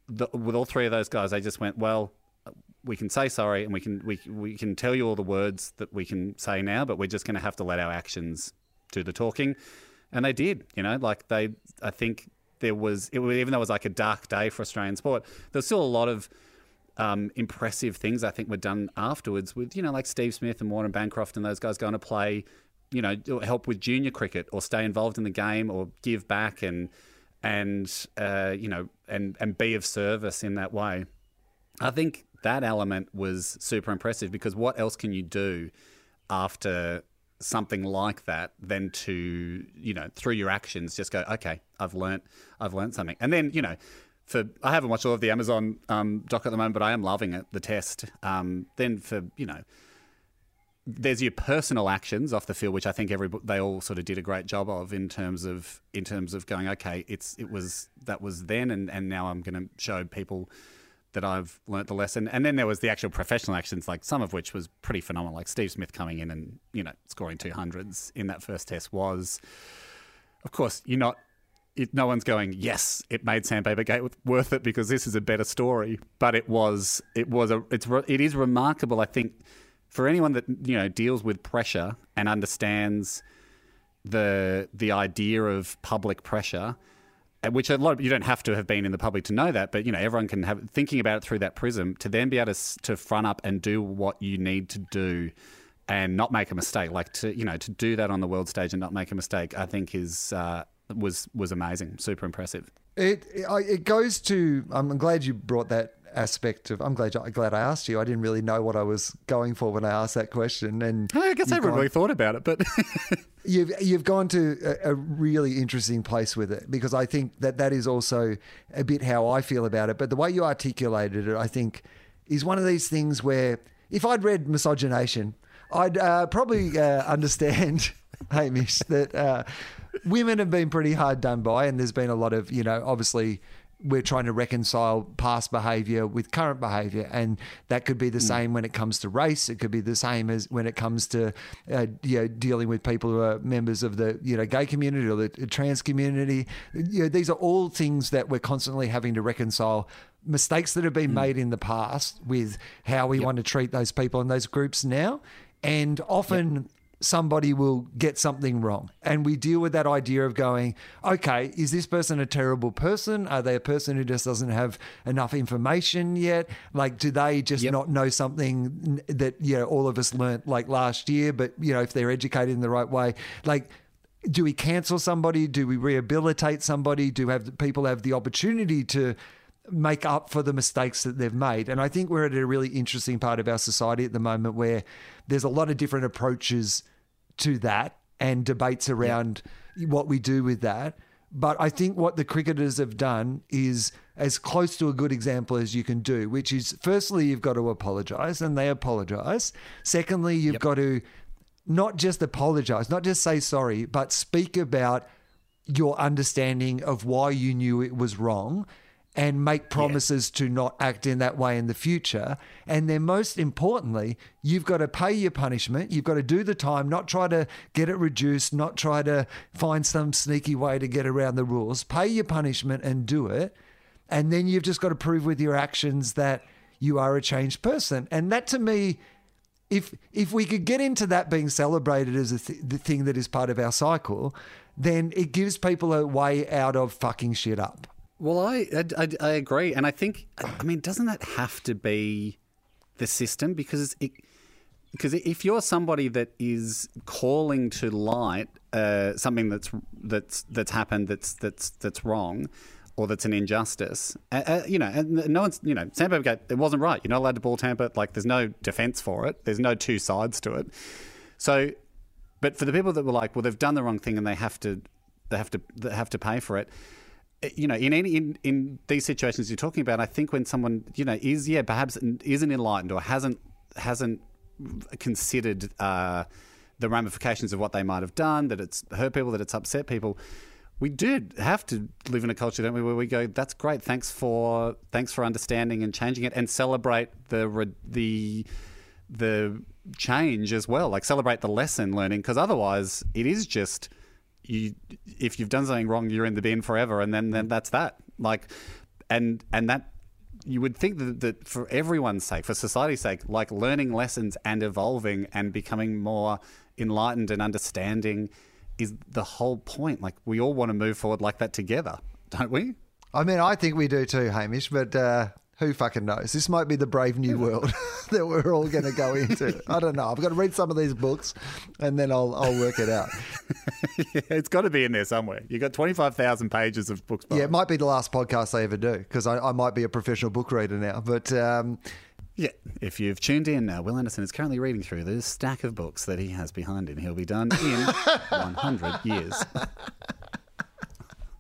the, with all three of those guys, they just went, well, we can say sorry and we can we we can tell you all the words that we can say now, but we're just going to have to let our actions do the talking. And they did, you know, like they, I think there was, it was, even though it was like a dark day for Australian sport, there's still a lot of um, impressive things I think were done afterwards with, you know, like Steve Smith and Warren Bancroft and those guys going to play, you know, help with junior cricket or stay involved in the game or give back and, and uh, you know, and, and be of service in that way. I think that element was super impressive because what else can you do after something like that than to, you know, through your actions just go, okay, I've learnt, I've learnt something. And then, you know, for I haven't watched all of the Amazon um, doc at the moment, but I am loving it, the test. Um, then for, you know, there's your personal actions off the field, which I think every they all sort of did a great job of in terms of in terms of going, okay, it's it was that was then, and, and now I'm going to show people that I've learnt the lesson. And then there was the actual professional actions, like some of which was pretty phenomenal, like Steve Smith coming in and, you know, scoring two hundreds in that first test was, of course, you're not, it, no one's going, yes, it made Sandpaper Gate worth it because this is a better story. But it was, it was a, it's, it is remarkable, I think, for anyone that, you know, deals with pressure and understands the the idea of public pressure, which a lot of, you don't have to have been in the public to know that, but, you know, everyone can have, thinking about it through that prism, to then be able to to front up and do what you need to do and not make a mistake, like to, you know, to do that on the world stage and not make a mistake, I think is, uh, was, was amazing, super impressive. It, it goes to, I'm glad you brought that aspect of, I'm glad, glad I asked you. I didn't really know what I was going for when I asked that question. And I guess I haven't really thought about it, but... You've you've gone to a, a really interesting place with it, because I think that that is also a bit how I feel about it. But the way you articulated it, I think, is one of these things where if I'd read Misogynation, I'd uh, probably uh, understand, Hamish, that uh, women have been pretty hard done by, and there's been a lot of, you know, obviously we're trying to reconcile past behaviour with current behaviour, and that could be the same when it comes to race. It could be the same as when it comes to uh, you know, dealing with people who are members of the, you know, gay community or the trans community. You know, these are all things that we're constantly having to reconcile, mistakes that have been mm. made in the past with how we yep. want to treat those people and those groups now. And often... Yep. somebody will get something wrong. And we deal with that idea of going, okay, is this person a terrible person? Are they a person who just doesn't have enough information yet? Like, do they just yep. not know something that, you know, all of us learnt like last year, but, you know, if they're educated in the right way, like, do we cancel somebody? Do we rehabilitate somebody? Do have people have the opportunity to make up for the mistakes that they've made? And I think we're at a really interesting part of our society at the moment where there's a lot of different approaches to that and debates around yeah. what we do with that. But I think what the cricketers have done is as close to a good example as you can do, which is, firstly, you've got to apologise, and they apologise. Secondly, you've yep. got to not just apologise, not just say sorry, but speak about your understanding of why you knew it was wrong and make promises yeah. to not act in that way in the future. And then most importantly, you've got to pay your punishment. You've got to do the time, not try to get it reduced, not try to find some sneaky way to get around the rules. Pay your punishment and do it. And then you've just got to prove with your actions that you are a changed person. And that, to me, if if we could get into that being celebrated as a th- the thing that is part of our cycle, then it gives people a way out of fucking shit up. Well, I, I, I agree. And I think, I mean, doesn't that have to be the system? Because it, because if you're somebody that is calling to light uh, something that's that's that's happened that's that's that's wrong, or that's an injustice. Uh, uh, you know, and no one's, you know, Sandpaper Gate, it wasn't right. You're not allowed to ball tamper. Like, there's no defense for it. There's no two sides to it. So, but for the people that were like, well, they've done the wrong thing and they have to, they have to, they have to pay for it. You know, in any in, in these situations you're talking about, I think when someone, you know, is yeah perhaps isn't enlightened or hasn't hasn't considered uh, the ramifications of what they might have done, that it's hurt people, that it's upset people. We do have to live in a culture, don't we, where we go, that's great, thanks for thanks for understanding and changing it, and celebrate the the the change as well, like celebrate the lesson learning, because otherwise it is just. You, if you've done something wrong, you're in the bin forever, and then, then that's that. Like, and and that you would think that, that for everyone's sake, for society's sake, like learning lessons and evolving and becoming more enlightened and understanding is the whole point. Like, we all want to move forward like that together, don't we? I mean, I think we do too, Hamish, but uh, who fucking knows? This might be the brave new world that we're all going to go into. I don't know. I've got to read some of these books and then I'll I'll work it out. Yeah, it's got to be in there somewhere. You've got twenty-five thousand pages of books. Yeah, it might be the last podcast I ever do, because I, I might be a professional book reader now. But um, yeah, if you've tuned in now, Will Anderson is currently reading through this stack of books that he has behind him. He'll be done in one hundred years.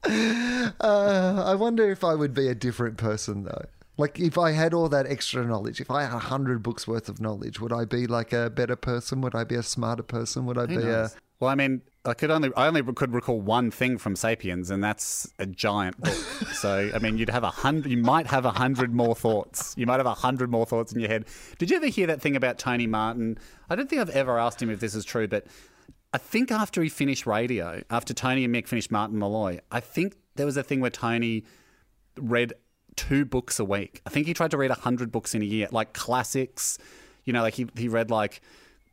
uh, I wonder if I would be a different person, though. Like, if I had all that extra knowledge, if I had one hundred books worth of knowledge, would I be like a better person? Would I be a smarter person? Would I Who be knows? a... Well, I mean, I could only I only could recall one thing from Sapiens, and that's a giant book. So, I mean, you'd have a hundred, you might have a hundred more thoughts. You might have a hundred more thoughts in your head. Did you ever hear that thing about Tony Martin? I don't think I've ever asked him if this is true, but I think after he finished radio, after Tony and Mick finished Martin Malloy, I think there was a thing where Tony read two books a week. I think he tried to read a hundred books in a year, like classics. You know, like he he read like,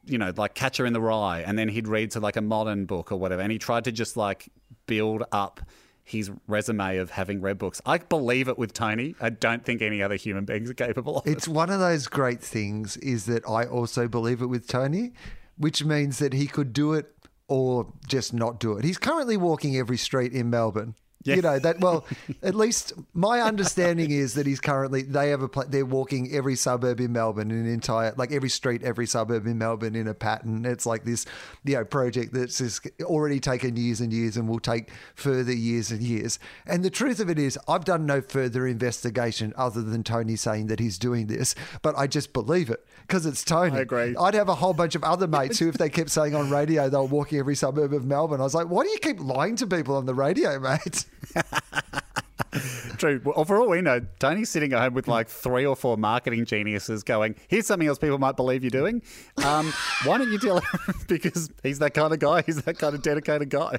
you know, like Catcher in the Rye, and then he'd read to like a modern book or whatever. And he tried to just like build up his resume of having read books. I believe it with Tony. I don't think any other human beings are capable of it. It's one of those great things is that I also believe it with Tony, which means that he could do it or just not do it. He's currently walking every street in Melbourne. Yeah. You know that well. At least my understanding is that he's currently they have a they're walking every suburb in Melbourne, an entire like every street, every suburb in Melbourne in a pattern. It's like this, you know, project that's just already taken years and years, and will take further years and years. And the truth of it is, I've done no further investigation other than Tony saying that he's doing this, but I just believe it because it's Tony. I agree. I'd have a whole bunch of other mates who, if they kept saying on radio they were walking every suburb of Melbourne, I was like, why do you keep lying to people on the radio, mate? True. Well, for all we know, Tony's sitting at home with like three or four marketing geniuses going, here's something else people might believe you're doing. Um, why don't you tell him? Because he's that kind of guy. He's that kind of dedicated guy.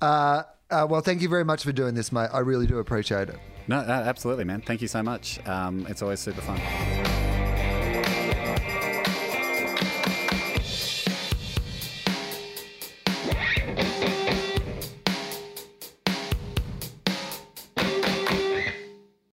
uh, uh, well, thank you very much for doing this, mate. I really do appreciate it. No, uh, absolutely, man. Thank you so much. Um, it's always super fun.